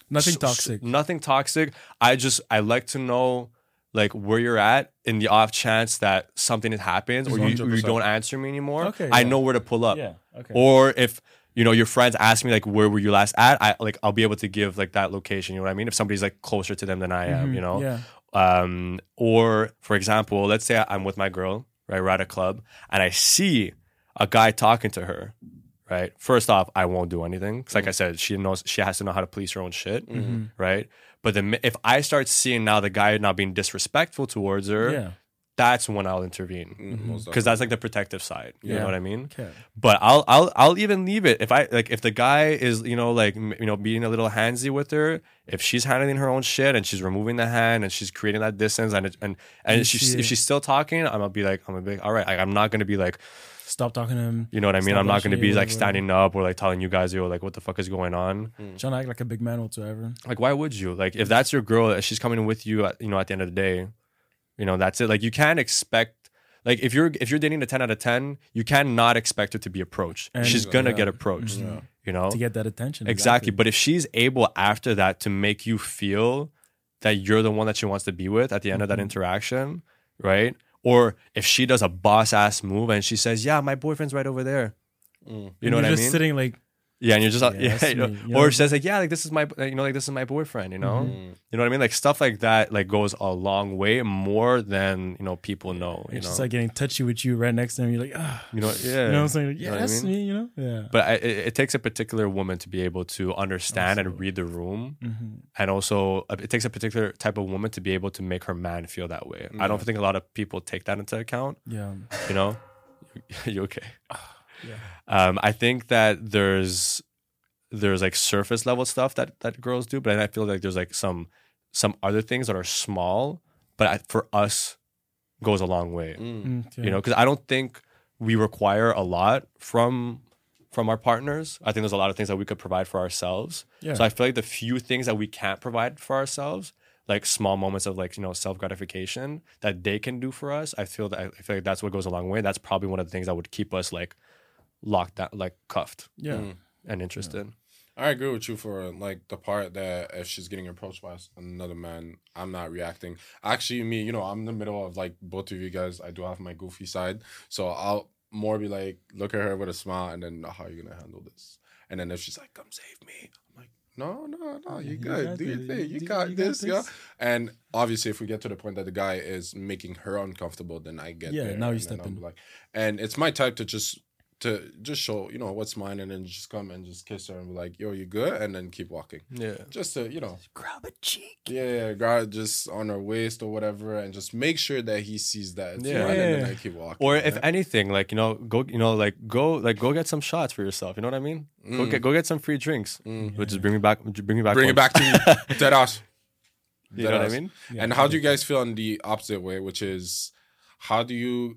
Nothing toxic. I like to know like where you're at in the off chance that something happens or you don't answer me anymore. Okay, I know where to pull up. Yeah, okay. Or if you know your friends ask me like where were you last at, I'll be able to give like that location. You know what I mean? If somebody's like closer to them than I am, you know. Yeah. Or for example, let's say I'm with my girl, right? We're at a club and I see a guy talking to her, right? First off, I won't do anything because, like I said, she has to know how to police her own shit, right? But then if I start seeing now the guy not being disrespectful towards her, that's when I'll intervene because that's like the protective side. You know what I mean? Okay. But I'll even leave it if the guy is being a little handsy with her. If she's handling her own shit and she's removing the hand and she's creating that distance and if she's still talking, I'm gonna be like, all right, I'm not gonna be like, stop talking to him. You know what I mean? I'm not going to be like standing up or like telling you guys, yo, like what the fuck is going on? Trying to act like a big man whatsoever. Like, why would you? Like, if that's your girl, if she's coming with you, at the end of the day, that's it. Like, you can't expect, like, if you're dating a 10 out of 10, you cannot expect her to be approached. And she's going to get approached, you know? To get that attention. Exactly. But if she's able after that to make you feel that you're the one that she wants to be with at the end of that interaction, right? Or if she does a boss-ass move and she says, yeah, my boyfriend's right over there. You know what I mean? You're just sitting like... Yeah, and you're just... Yeah, or she says like, yeah, like this is my... You know, like this is my boyfriend, you know? Mm-hmm. You know what I mean? Like stuff like that like goes a long way more than, people know. It's just like getting touchy with you right next to them. You're like, ah. Oh. You know, yeah. You know what I'm saying? Like, yeah, you know that's me, you know? Yeah. But it takes a particular woman to be able to understand and read the room. Mm-hmm. And also, it takes a particular type of woman to be able to make her man feel that way. Mm-hmm. I don't think a lot of people take that into account. Yeah. You know? You okay? Yeah. I think that there's like surface level stuff that girls do, but I feel like there's like some other things that are small, but for us goes a long way. Okay. Because I don't think we require a lot from our partners. I think there's a lot of things that we could provide for ourselves. Yeah. So I feel like the few things that we can't provide for ourselves, like small moments of like, self gratification that they can do for us, I feel like that's what goes a long way. That's probably one of the things that would keep us like locked out, like cuffed, and interested. I agree with you for like the part that if she's getting approached by another man, I'm not reacting. Actually, me, I'm in the middle of like both of you guys. I do have my goofy side, so I'll more be like, look at her with a smile, and then how are you gonna handle this? And then if she's like, come save me, I'm like, no, you good. Do your thing. You got this. And obviously, if we get to the point that the guy is making her uncomfortable, then I get there. Yeah, now you step in. Like, and it's my type to just to just show, you know, what's mine, and then just come and just kiss her and be like, yo, you good? And then keep walking. Yeah. Just to, you know. Just grab a cheek. Yeah, grab just on her waist or whatever, and just make sure that he sees that. Yeah. Mine, and then I keep walking. Or if anything, like, go get some shots for yourself. You know what I mean? Mm. Go get some free drinks. Mm. Yeah. Just bring me back. Bring it back to me. Dead ass. You know what I mean? Yeah, and how do you guys feel on the opposite way, which is how do you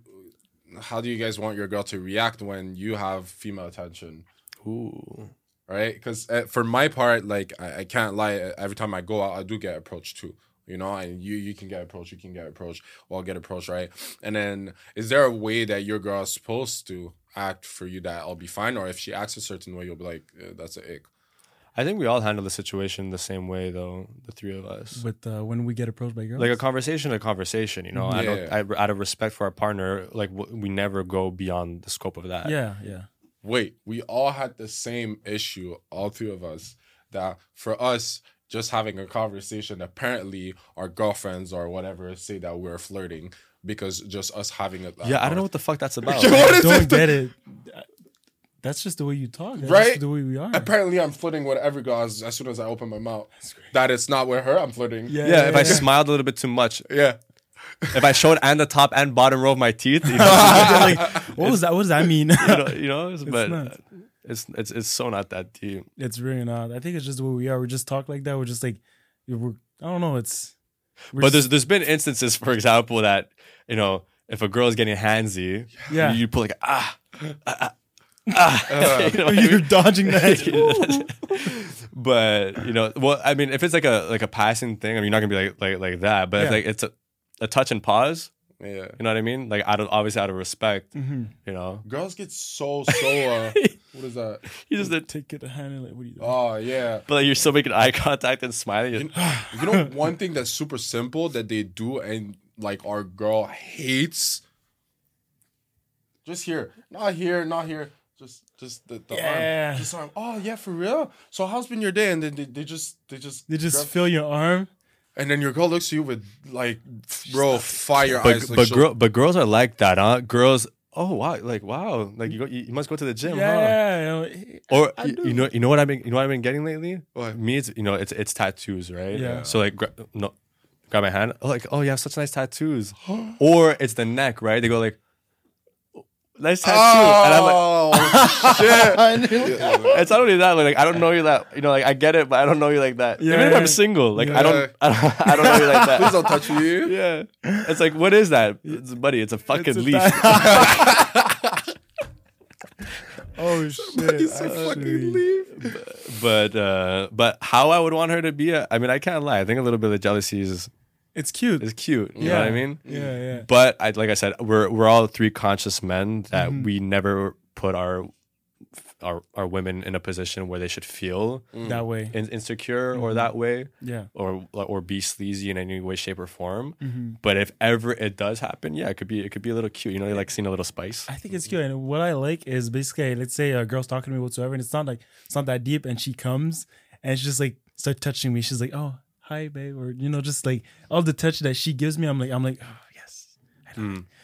guys want your girl to react when you have female attention? Ooh. Right? Because for my part, like, I can't lie. Every time I go out, I do get approached too. You know, and you can get approached. You can get approached. Well, I'll get approached, right? And then is there a way that your girl is supposed to act for you that I'll be fine? Or if she acts a certain way, you'll be like, that's an ick. I think we all handle the situation the same way, though, the three of us. With when we get approached by girls? Like a conversation, you know? Yeah. Out of respect for our partner, like, we never go beyond the scope of that. Yeah. Wait, we all had the same issue, all three of us, that for us, just having a conversation, apparently our girlfriends or whatever say that we're flirting because just us having a... I don't know what the fuck that's about. I don't get it. That's just the way you talk. That's right? Just the way we are. Apparently, I'm flirting with every girl as soon as I open my mouth. That it's not with her, I'm flirting. Yeah, if I smiled a little bit too much. Yeah. If I showed the top and bottom row of my teeth. You know, like, what does that mean? you know but it's so not that deep. It's really not. I think it's just the way we are. We just talk like that. We're just like, I don't know. There's been instances, for example, that, you know, if a girl is getting handsy, you pull like, you're dodging that. But you know, well, I mean, if it's like a passing thing, I mean, you're not gonna be like that. But if like it's a touch and pause, you know what I mean? Like, obviously out of respect, you know. Girls get so what is that? You just like, take it a hand and like, what are you doing? Oh yeah. But like, you're still making eye contact and smiling. You know, one thing that's super simple that they do and like our girl hates. Just here, not here. Just the arm. Just arm. Oh yeah, for real? So how's been your day? And then they just feel your arm. And then your girl looks at you with like, bro, fire eyes. But girls are like that, huh? Girls, oh wow, like wow, like you must go to the gym, huh? Yeah. Or you know what I've been getting lately? What? Me, it's, you know, it's tattoos, right? Yeah. So like grab my hand, like, oh, you have such nice tattoos. Or it's the neck, right? They go like, nice tattoo. Oh, and I'm like, shit. It's not only that, like, I don't know you that, you know, like, I get it, but I don't know you like that. Yeah. Even if I'm single, like, I don't know you like that. Please don't touch you. Yeah. It's like, what is that? It's, buddy, it's a fucking leaf. Oh, shit. It's a fucking leaf. But how I would want her to be, I mean, I can't lie. I think a little bit of jealousy is... It's cute. You know what I mean? Yeah. But like I said, we're all three conscious men that we never put our women in a position where they should feel that way, insecure or that way, or be sleazy in any way, shape, or form. Mm-hmm. But if ever it does happen, it could be a little cute. You know, you like seeing a little spice. I think it's cute, and what I like is basically, let's say a girl's talking to me whatsoever, and it's not that deep, and she comes and she's just like start touching me. She's like, oh, hi babe, or you know, just like all the touch that she gives me, I'm like, oh yes, I'm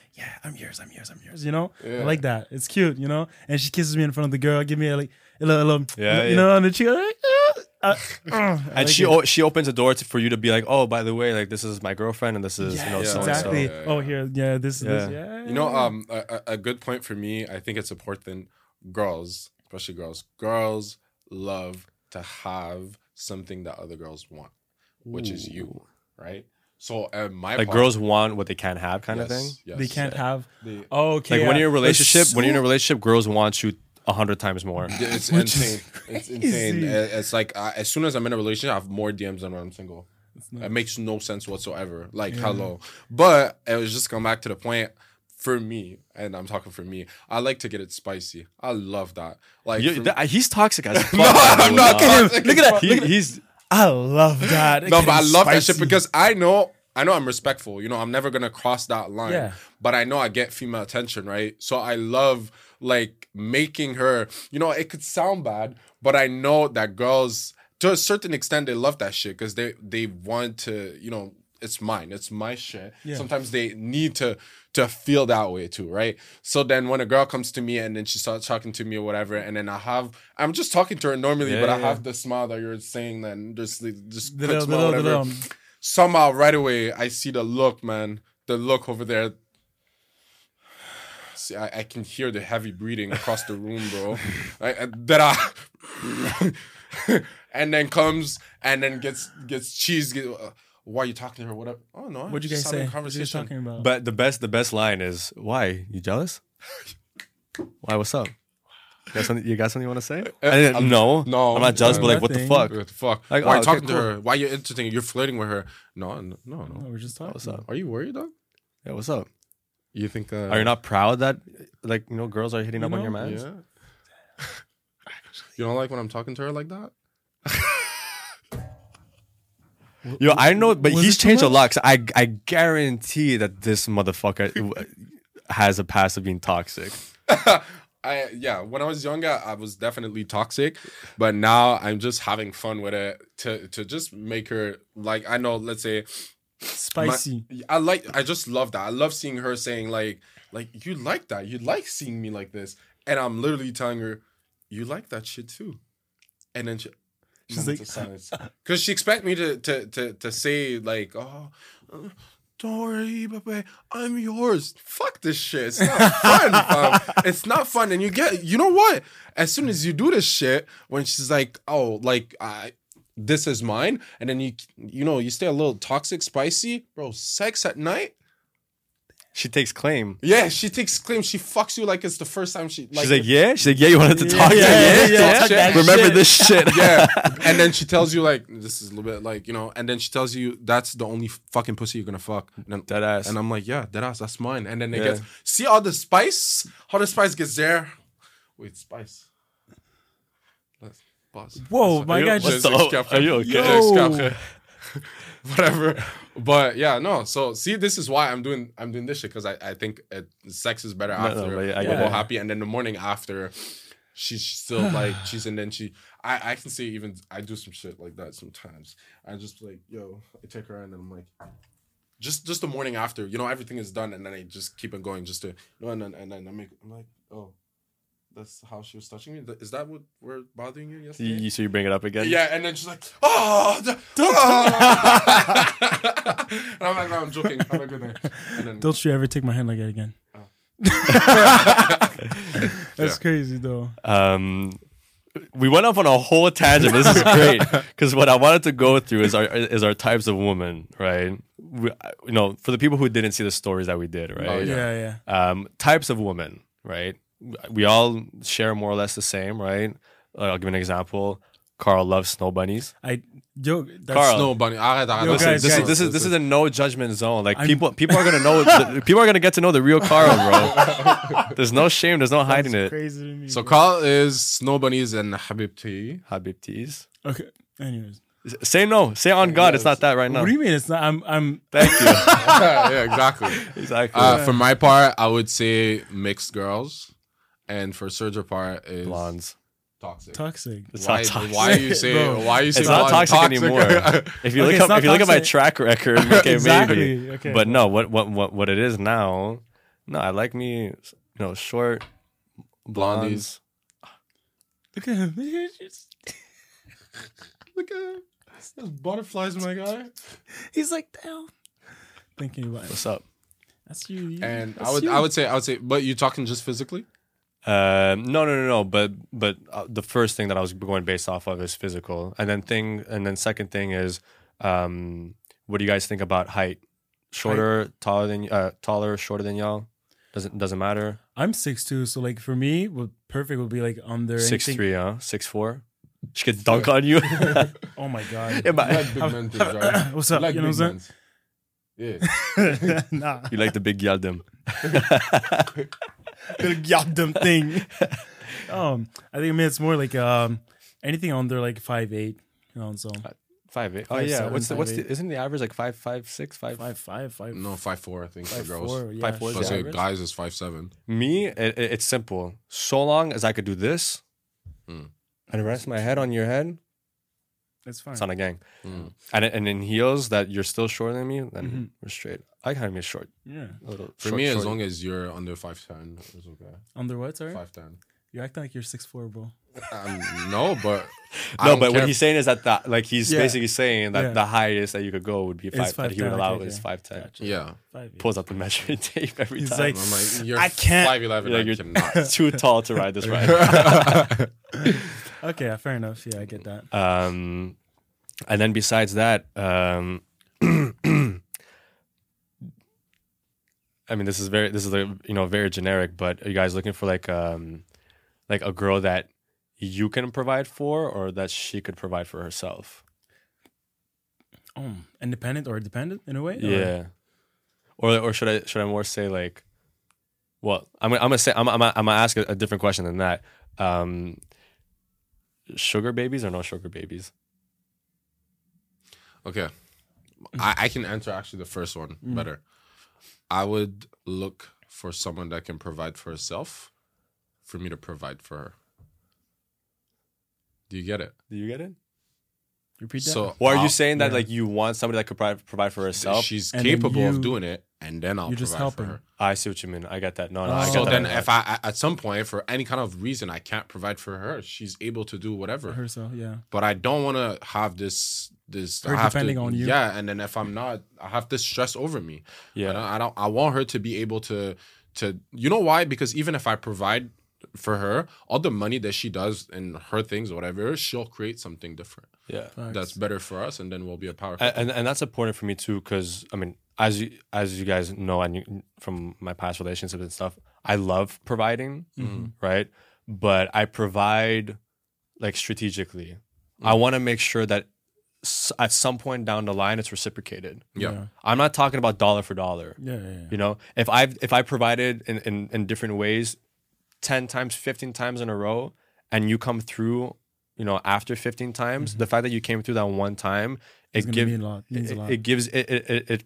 yours, you know. I like that. It's cute, you know. And she kisses me in front of the girl, give me a little you know, and then she goes like, and like she opens the door for you to be like, oh, by the way, like, this is my girlfriend, and this is so-and-so. Oh, here, this is this. You know, a good point for me, I think it's important. Girls love to have something that other girls want, which is you, right? So my like part, girls want what they can't have, kind of thing. Yes, they can't have. Okay. Like when you're in a relationship, girls want you 100 times more. It's insane. It's insane. It's like as soon as I'm in a relationship, I have more DMs than when I'm single. It makes no sense whatsoever. Like hello, but it was just come back to the point. For me, and I'm talking for me, I like to get it spicy. I love that. Like he's toxic as fuck. No, I'm not toxic. Look at that. He's. I love that. No, but I love spicy. That shit because I know I'm respectful. You know, I'm never gonna cross that line. Yeah. But I know I get female attention, right? So I love like making her. You know, it could sound bad, but I know that girls, to a certain extent, they love that shit because they want to. You know, it's mine. It's my shit. Yeah. Sometimes they need to. to feel that way too, right? So then when a girl comes to me and then she starts talking to me or whatever, and then I'm just talking to her normally, yeah, but I have the smile that you're saying, then just quick smile, whatever. Somehow right away, I see the look, man. The look over there. See, I can hear the heavy breathing across the room, bro. And then comes and then gets cheese. Why are you talking to her? What? Oh no! What'd you guys say? Conversation. What are you talking about? But the best line is, "Why you jealous? Why? What's up? You got something you want to say?" No, I'm not jealous. But like, what the fuck? Like, why are you talking to her? Why are you interesting? You're flirting with her? No. We're just talking. What's up? Are you worried, dog? Yeah. What's up? You think? Are you not proud that girls are hitting up on your mans? Yeah. You don't like when I'm talking to her like that? Yo, I know, but he's changed a lot. I guarantee that this motherfucker has a past of being toxic. When I was younger, I was definitely toxic, but now I'm just having fun with it to just make her like, I know, let's say spicy. I just love that. I love seeing her saying like you like that. You like seeing me like this, and I'm literally telling her, you like that shit too, and then she's like, because she expect me to say like, oh, don't worry, baby, I'm yours. Fuck this shit. It's not fun, fam. It's not fun. And you know what? As soon as you do this shit, when she's like, oh, like this is mine, and then you stay a little toxic, spicy, bro. Sex at night. She takes claim. Yeah, she takes claim. She fucks you like it's the first time she... Like, she's like, yeah? She's like, yeah, you wanted to talk? Yeah. Remember this shit. Yeah. And then she tells you like, this is a little bit like, and then she tells you that's the only fucking pussy you're going to fuck. And then, dead ass. And I'm like, yeah, dead ass, that's mine. And then it gets... See all the spice? How the spice gets there? Wait, spice. Let's pause. Whoa, my guy just... Are you okay? Whatever. But yeah, no. So see, this is why I'm doing this shit, because I think sex is better after. We're all happy, and then the morning after, she's still like she's, and then she. I can say even I do some shit like that sometimes. I just like, yo, I take her and I'm like, just the morning after, everything is done, and then I just keep it going, just to and then I'm like, oh. That's how she was touching me. Is that what were bothering you yesterday? So you bring it up again? Yeah, and then she's like, oh. And I'm like, no, I'm joking. Have a good night. And then, don't you ever take my hand like that again. Oh. That's crazy, though. We went off on a whole tangent. This is great. Because what I wanted to go through is our types of women, right? We, for the people who didn't see the stories that we did, right? Oh, yeah. Types of women, right? We all share more or less the same, right? I'll give an example. Kharl loves snow bunnies. Snow bunny. This is a no judgment zone. Like people are gonna know. People are gonna get to know the real Kharl, bro. There's no shame. There's no hiding it. Crazy to me, so Kharl is snow bunnies and Habibtis. Okay. Anyways. Say no. Say on God. It's not that right now. What do you mean? It's not. I'm. Thank you. Yeah, exactly. Exactly. For my part, I would say mixed girls, and for Sergio's part is blondes. Toxic. It's not toxic. Why you say it's not toxic anymore? if you look at my track record, okay, exactly. Maybe. Okay. But no, what it is now? No, I like me. Short blondies. Look at him. Look at him. Those butterflies, my guy. He's like, down. Thinking about it. What's up? That's you. And that's I would say, but you talking just physically? No. But the first thing that I was going based off of is physical, and then second thing is, what do you guys think about height? Shorter, taller, shorter than y'all. Doesn't matter. I'm 6'2", so like for me, perfect would be like under 6'3", 6'4". She could dunk on you. Oh my god! Yeah, but, you like big men, right? What's up? You like big men? Yeah. Nah. You like the big yaldum. The yaldum thing. I think it's more like anything under like 5'8". So 5'8". Oh yeah. What's the? Isn't the average like 5'5"? No, 5'4". I think for girls. 5'4". So say guys is 5'7". Me, it's simple. So long as I could do this. And rest my head on your head, It's fine. It's not a gang. Mm. And in heels that you're still shorter than me, then we're straight. I kind of be short. Yeah. For me, as long as you're under 5'10", it's okay. Under what, sorry? 5'10". You're acting like you're 6'4", bro. No, but what he's saying is that he's basically saying that the highest that you could go would be 5'10". He would allow is 5'10". Gotcha. Yeah. 5'8". Pulls out the measuring tape every time. Like, I'm like, you're 5'11". Like, you're not too tall to ride this ride. Okay, fair enough. Yeah, I get that. And then besides that, I mean, this is very generic. But are you guys looking for like a girl that you can provide for, or that she could provide for herself? Independent or dependent in a way. Yeah. Or should I more say like, well, I'm gonna ask a different question than that. Sugar babies or no sugar babies? Okay. I can answer actually the first one better. I would look for someone that can provide for herself for me to provide for her. Do you get it? Repeat that. So, or are you saying that like you want somebody that could provide for herself? She's capable of doing it, and then I'll provide for her. I see what you mean. I get that. If I at some point for any kind of reason I can't provide for her, she's able to do whatever herself. Yeah. But I don't want to have this. Her depending on you. Yeah, and then if I'm not, I have this stress over me. Yeah. I want her to be able to. You know why? Because even if I provide for her, all the money that she does and her things, whatever, she'll create something different. Yeah, facts. That's better for us, and then we'll be a powerful. And that's important for me too, because I mean, as you guys know, and from my past relationships and stuff, I love providing, right? But I provide like strategically. I want to make sure that at some point down the line, it's reciprocated. Yeah, I'm not talking about dollar for dollar. Yeah. You know, if I provided in different ways, 10 times, 15 times in a row, and you come through, you know, after 15 times, the fact that you came through that one time, it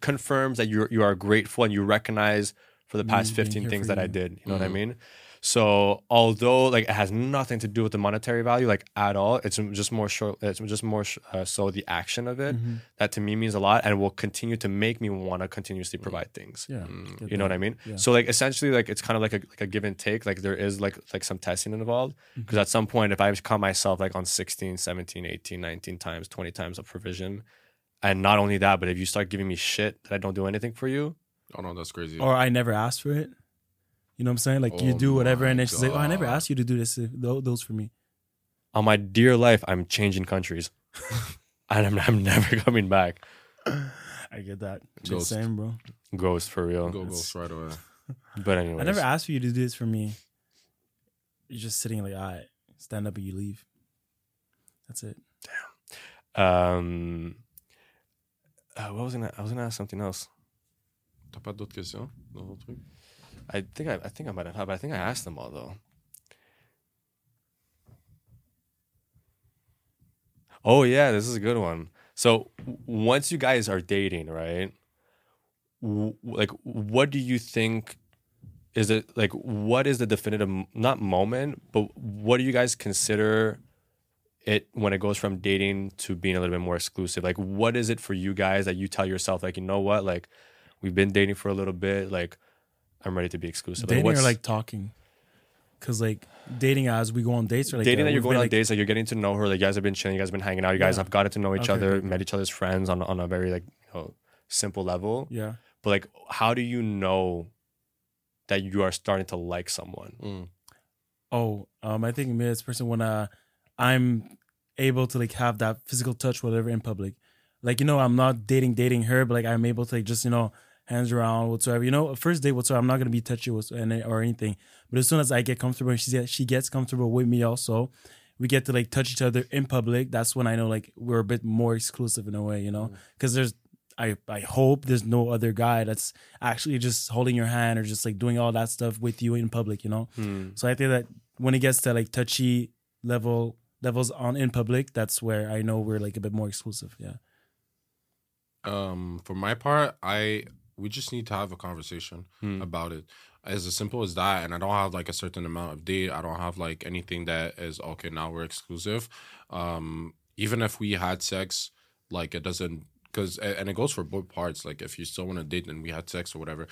confirms that you are grateful and you recognize for the past 15 things that I did. You know what I mean? So although like it has nothing to do with the monetary value, like at all, it's just more so the action of it that to me means a lot and will continue to make me want to continuously provide things. Yeah, you know what I mean? Yeah. So like essentially like it's kind of like a give and take. Like there is like some testing involved because at some point if I caught myself like on 16, 17, 18, 19 times, 20 times of provision, and not only that, but if you start giving me shit that I don't do anything for you, oh no, that's crazy. Or I never asked for it. You know what I'm saying? Like you do whatever, and then she's like, "Oh, I never asked you to do this, those for me." On my dear life, I'm changing countries, and I'm never coming back. I get that. Just saying, bro. Ghost for real. Ghost right away. But anyways, I never asked for you to do this for me. You're just sitting like, all right, stand up and you leave. That's it. Damn. I was gonna ask something else. T'as pas d'autres questions dans ton truc? I think I might have, but I think I asked them all though. Oh yeah, this is a good one. So once you guys are dating, right? What do you think is it like? What is the definitive not moment, but what do you guys consider it when it goes from dating to being a little bit more exclusive? Like, what is it for you guys that you tell yourself, like, you know what, like, we've been dating for a little bit, like, I'm ready to be exclusive. Dating like, or like talking? Because like dating as we go on dates or like dating that you're going on like, dates, like you're getting to know her, like you guys have been chilling, you guys have been hanging out, you guys have gotten to know each other, met each other's friends on a very like, you know, simple level. Yeah. But like, how do you know that you are starting to like someone? I think me as a person when I'm able to like have that physical touch, whatever, in public. Like, you know, I'm not dating her, but like I'm able to like just, you know, hands around, whatsoever. You know, first date, whatsoever. I'm not going to be touchy or anything. But as soon as I get comfortable and she gets comfortable with me also, we get to, like, touch each other in public. That's when I know, like, we're a bit more exclusive in a way, you know? Because there's, I hope there's no other guy that's actually just holding your hand or just, like, doing all that stuff with you in public, you know? So I think that when it gets to, like, touchy levels on in public, that's where I know we're, like, a bit more exclusive, yeah. For my part, we just need to have a conversation about it. As simple as that. And I don't have like a certain amount of date. I don't have like anything that is, okay, now we're exclusive. even if we had sex, like it doesn't, because, and it goes for both parts. Like if you still want to date and we had sex or whatever,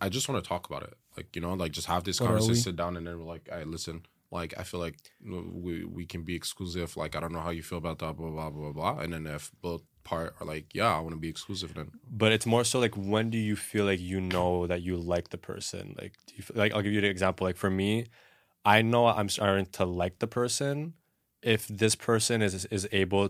I just want to talk about it. Like, you know, like just have this conversation, sit down, and then we're like, all right, listen, like I feel like we can be exclusive. Like I don't know how you feel about that, blah, blah, blah, blah, blah. And then if both parts are like, yeah, I want to be exclusive then. But it's more so like, when do you feel like you know that you like the person? Like, do you feel, like I'll give you an example. Like for me, I know I'm starting to like the person if this person is able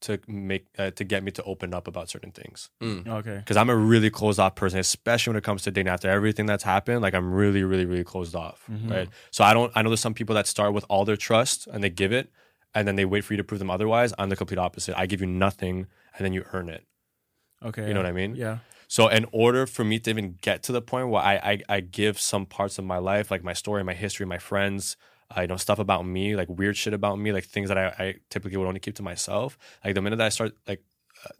to make to get me to open up about certain things. Okay. Because I'm a really closed off person, especially when it comes to dating. After everything that's happened, like I'm really, really, really closed off. Mm-hmm. Right. So I know there's some people that start with all their trust and they give it, and then they wait for you to prove them otherwise. I'm the complete opposite. I give you nothing and then you earn it. Okay. You know what I mean? Yeah. So in order for me to even get to the point where I give some parts of my life, like my story, my history, my friends, you know, stuff about me, like weird shit about me, like things that I typically would only keep to myself. Like the minute that I start, like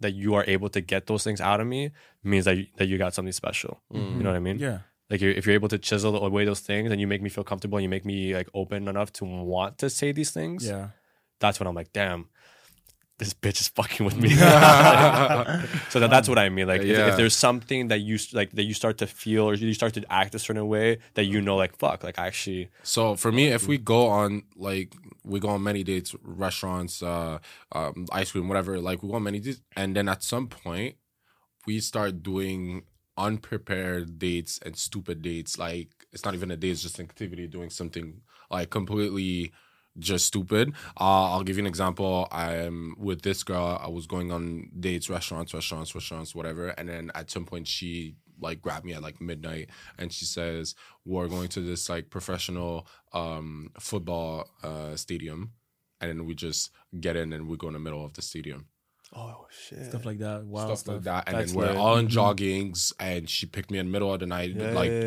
that you are able to get those things out of me, means that you got something special. Mm-hmm. You know what I mean? Yeah. Like if you're able to chisel away those things and you make me feel comfortable and you make me like open enough to want to say these things. Yeah. That's when I'm like, damn, this bitch is fucking with me. So that's what I mean. Like, yeah. if there's something that you like, that you start to feel or you start to act a certain way that you know, like, fuck, like I actually. So for me, if we go on, like, we go on many dates, restaurants, ice cream, whatever. Like, we go on many dates, and then at some point, we start doing unprepared dates and stupid dates. Like, it's not even a date; it's just an activity, doing something like completely. Just stupid. I'll give you an example. I'm with this girl. I was going on dates, restaurants, whatever. And then at some point, she like grabbed me at like midnight, and she says, "We're going to this like professional football stadium," and then we just get in and we go in the middle of the stadium. Oh shit! Stuff like that. Wow. Stuff like that. And that's then we're lit. All in joggings, and she picked me in the middle of the night,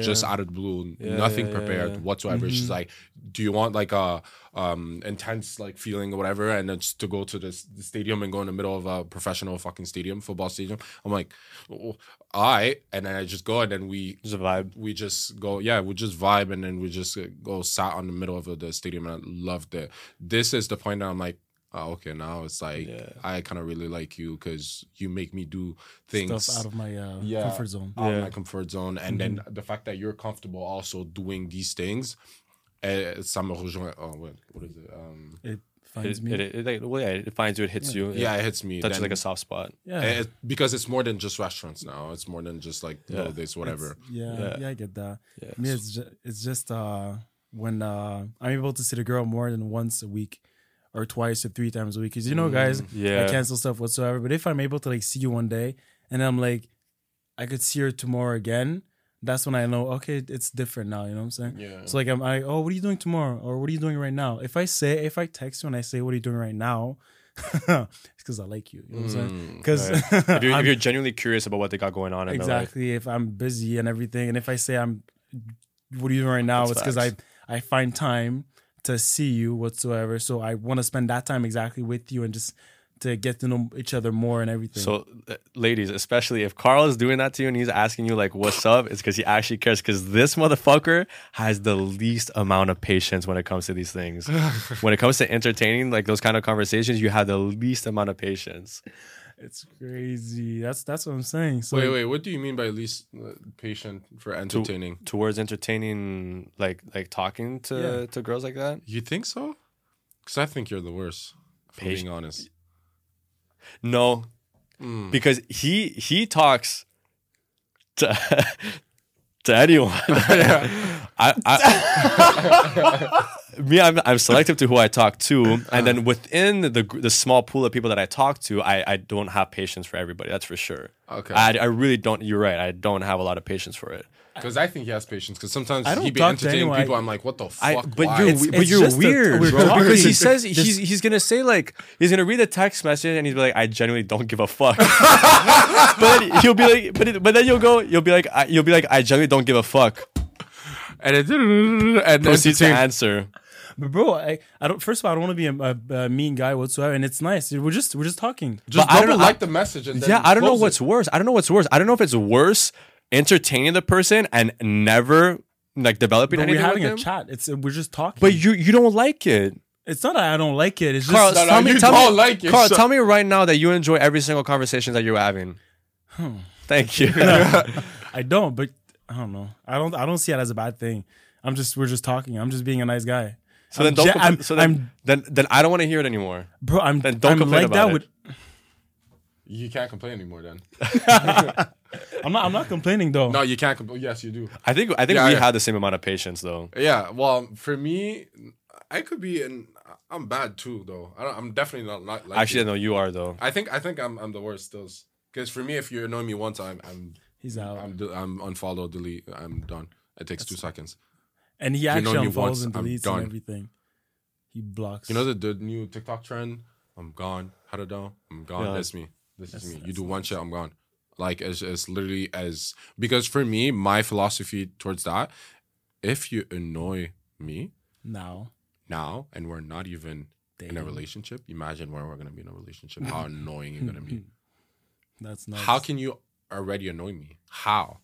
just out of the blue, nothing prepared whatsoever. Mm-hmm. She's like, "Do you want like a intense like feeling or whatever?" And then just to go to this stadium and go in the middle of a professional fucking stadium, football stadium. I'm like, oh, all right. And then I just go, and then we just vibe. We just go, we just vibe, and then we just go sat on the middle of the stadium, and I loved it. This is the point that I'm like. Oh, okay, now it's like I kind of really like you because you make me do things. Stuff out of my comfort zone. Out of my comfort zone. And then the fact that you're comfortable also doing these things, ça me rejoint. Oh, what is it? It finds me. It finds you, it hits you. Yeah, it hits me. That's like a soft spot. Yeah. Because it's more than just restaurants now. It's more than just like little dates, whatever. I get that. Yeah. I mean, it's just when I'm able to see the girl more than once a week. Or twice or three times a week. Because, you know, guys, I cancel stuff whatsoever. But if I'm able to, like, see you one day and I'm like, I could see her tomorrow again, that's when I know, okay, it's different now. You know what I'm saying? Yeah. So, like, I'm like, oh, what are you doing tomorrow? Or what are you doing right now? If I text you and I say, what are you doing right now? It's because I like you. You know what I'm saying? Because if you're genuinely curious about what they got going on. Exactly. If I'm busy and everything. And if I say, what are you doing right now? It's because I find time to see you whatsoever, so I want to spend that time exactly with you and just to get to know each other more and everything. So ladies, especially if Kharl is doing that to you and he's asking you like what's up, it's because he actually cares, because this motherfucker has the least amount of patience when it comes to these things. When it comes to entertaining like those kind of conversations, you have the least amount of patience. It's crazy. That's what I'm saying. So wait, what do you mean by least patient for entertaining? Towards entertaining, like talking to girls like that? You think so? Because I think you're the worst, if I'm being honest. No. Because he talks to anyone. I'm selective to who I talk to, and then within the small pool of people that I talk to, I don't have patience for everybody. That's for sure. Okay, I really don't. You're right. I don't have a lot of patience for it. Because I think he has patience. Because sometimes he be entertaining people. I'm like, what the fuck? You're weird, bro. Because he says he's gonna say like he's gonna read the text message and he's be like, I genuinely don't give a fuck. But he'll be like, but then you'll be like, I genuinely don't give a fuck. And proceeds to answer. But bro, I don't. First of all, I don't want to be a mean guy whatsoever, and it's nice. We're just talking. Just double like the message, and then I don't know what's worse. I don't know if it's worse entertaining the person and never like developing anything. We're having a chat. We're just talking. But you don't like it. It's not that I don't like it. It's just Kharl, tell me right now that you enjoy every single conversation that you're having. Thank you. No, I don't, but I don't know. I don't see it as a bad thing. We're just talking. I'm just being a nice guy. So then then I don't want to hear it anymore. Bro, don't complain like about that it. You can't complain anymore then. I'm not complaining though. No, you can't complain. Yes, you do. I think we had the same amount of patience though. Yeah, well, for me, I could be I'm bad too though. I'm definitely not like actually, no, you are though. I think I'm the worst still. Because for me, if you annoy me one time, he's out. I'm unfollow, delete. I'm done. It takes 2 seconds. And he actually unfollows and deletes and everything. He blocks. You know the new TikTok trend? I'm gone. How down? I'm gone. Yeah. That's me. This is me. You do one shit, I'm gone. Like it's literally as because for me, my philosophy towards that, if you annoy me now, and we're not even in a relationship, imagine where we're gonna be in a relationship. How annoying you're gonna be. That's nuts. How can you already annoy me? How?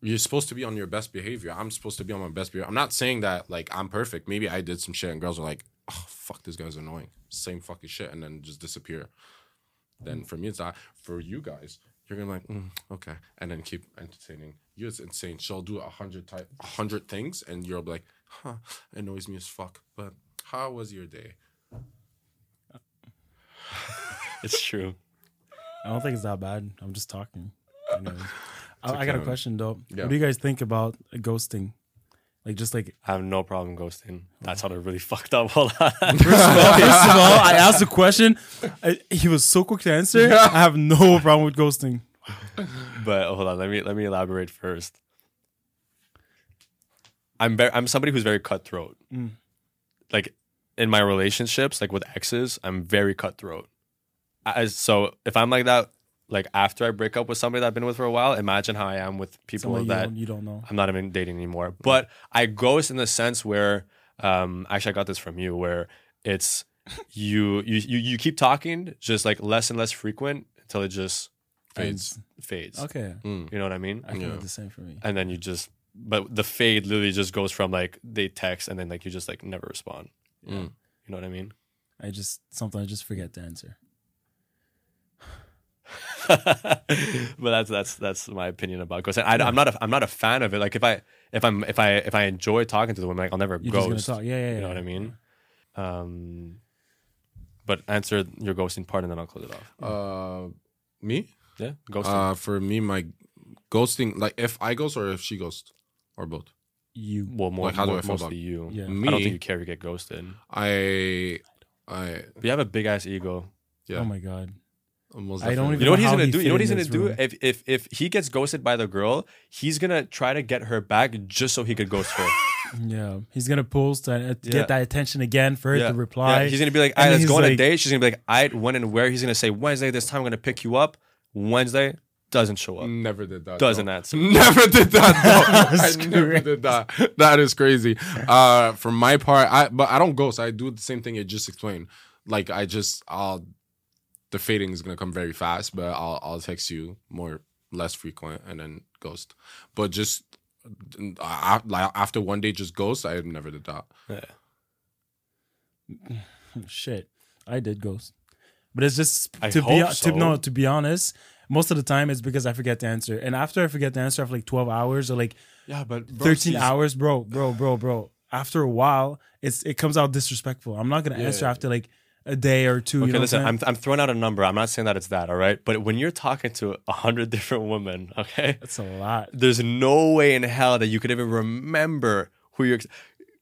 You're supposed to be on your best behavior. I'm supposed to be on my best behavior. I'm not saying that like I'm perfect. Maybe I did some shit and girls are like, oh fuck, this guy's annoying. Same fucking shit, and then just disappear. Then for me, it's that. For you guys, you're gonna be like, okay, and then keep entertaining. You, it's insane. She'll do 100 things, and you'll be like, huh, annoys me as fuck. But how was your day? It's true. I don't think it's that bad. I'm just talking. Anyways. I got a question though. Yeah. What do you guys think about ghosting? I have no problem ghosting. That's how they're really fucked up. Hold on. First of all, I asked a question. He was so quick to answer. Yeah. I have no problem with ghosting. But hold on, let me elaborate first. I'm somebody who's very cutthroat. Mm. Like in my relationships, like with exes, I'm very cutthroat. So if I'm like that, like after I break up with somebody that I've been with for a while, imagine how I am with people you don't know. I'm not even dating anymore. Yeah. But I ghost in the sense where, actually I got this from you, where it's you keep talking, just like less and less frequent until it just fades. Okay. Mm. You know what I mean? I can do the same for me. And then but the fade literally just goes from like they text and then like you just like never respond. Yeah. Mm. You know what I mean? Sometimes I just forget to answer. But that's my opinion about ghosting. I'm not a fan of it. Like if I enjoy talking to the woman, like I'll never ghost. Yeah. You know what I mean? But answer your ghosting part and then I'll close it off. Me? Yeah, ghosting. For me, my ghosting, like if I ghost or if she ghosts or both. You. Well, more like, how do I feel about you? Yeah. Me, I don't think you care to get ghosted. But you have a big ass ego. Yeah. Oh my god. I don't even know what he's gonna do. You know what he's gonna do? If he gets ghosted by the girl, he's gonna try to get her back just so he could ghost her. Yeah, he's gonna post and get that attention again for her to reply. Yeah. He's gonna be like, "I let's go on a date." She's gonna be like, "I when and where?" He's gonna say, "Wednesday this time. I'm gonna pick you up." Wednesday doesn't show up. Never did that. Doesn't answer. Never did that. No. I never did that. That is crazy. For my part, I don't ghost. I do the same thing you just explained. Like I'll. The fading is gonna come very fast, but I'll text you less frequent and then ghost. But just like after one day, just ghost. I never did that. Yeah. Shit, I did ghost, but it's just to be honest, most of the time it's because I forget to answer, and after I forget to answer after like 12 hours or like 13 hours, bro. After a while, it comes out disrespectful. I'm not gonna answer after like a day or two. Okay, you know, listen, I'm throwing out a number. I'm not saying that it's that, all right? But when you're talking to 100 different women, okay? That's a lot. There's no way in hell that you could even remember who you're...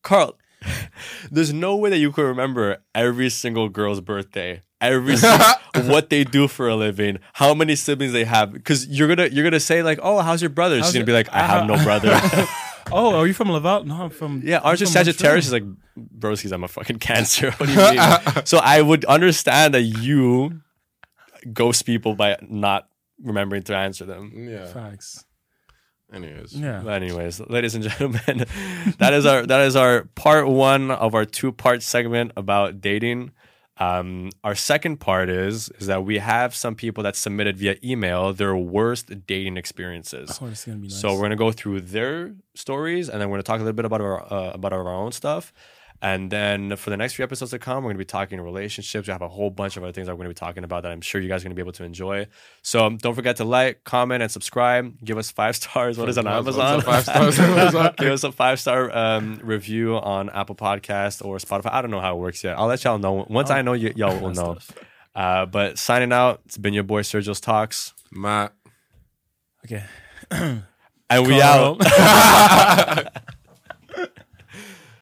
Kharl, there's no way that you could remember every single girl's birthday, what they do for a living, how many siblings they have. Because you're gonna say like, oh, how's your brother? She's gonna be like, I have no brother. Oh, are you from Laval? No, I'm from... Yeah, ours is Sagittarius. Is like, broskies, I'm a fucking Cancer. What do you mean? So I would understand that you ghost people by not remembering to answer them. Yeah. Facts. Anyways. Yeah. But anyways, ladies and gentlemen, that is our part one of our two-part segment about dating. Our second part is that we have some people that submitted via email their worst dating experiences. Oh, it's gonna be nice. So we're gonna go through their stories, and then we're gonna talk a little bit about our own stuff. And then for the next few episodes to come, we're going to be talking relationships. We have a whole bunch of other things that we're going to be talking about that I'm sure you guys are going to be able to enjoy. So don't forget to like, comment, and subscribe. Give us 5 stars. What is it on Amazon? Give us a 5-star review on Apple Podcasts or Spotify. I don't know how it works yet. I'll let y'all know. Once I know, y'all will know. But signing out, it's been your boy Sergio's Talks. Matt. Okay. And we out.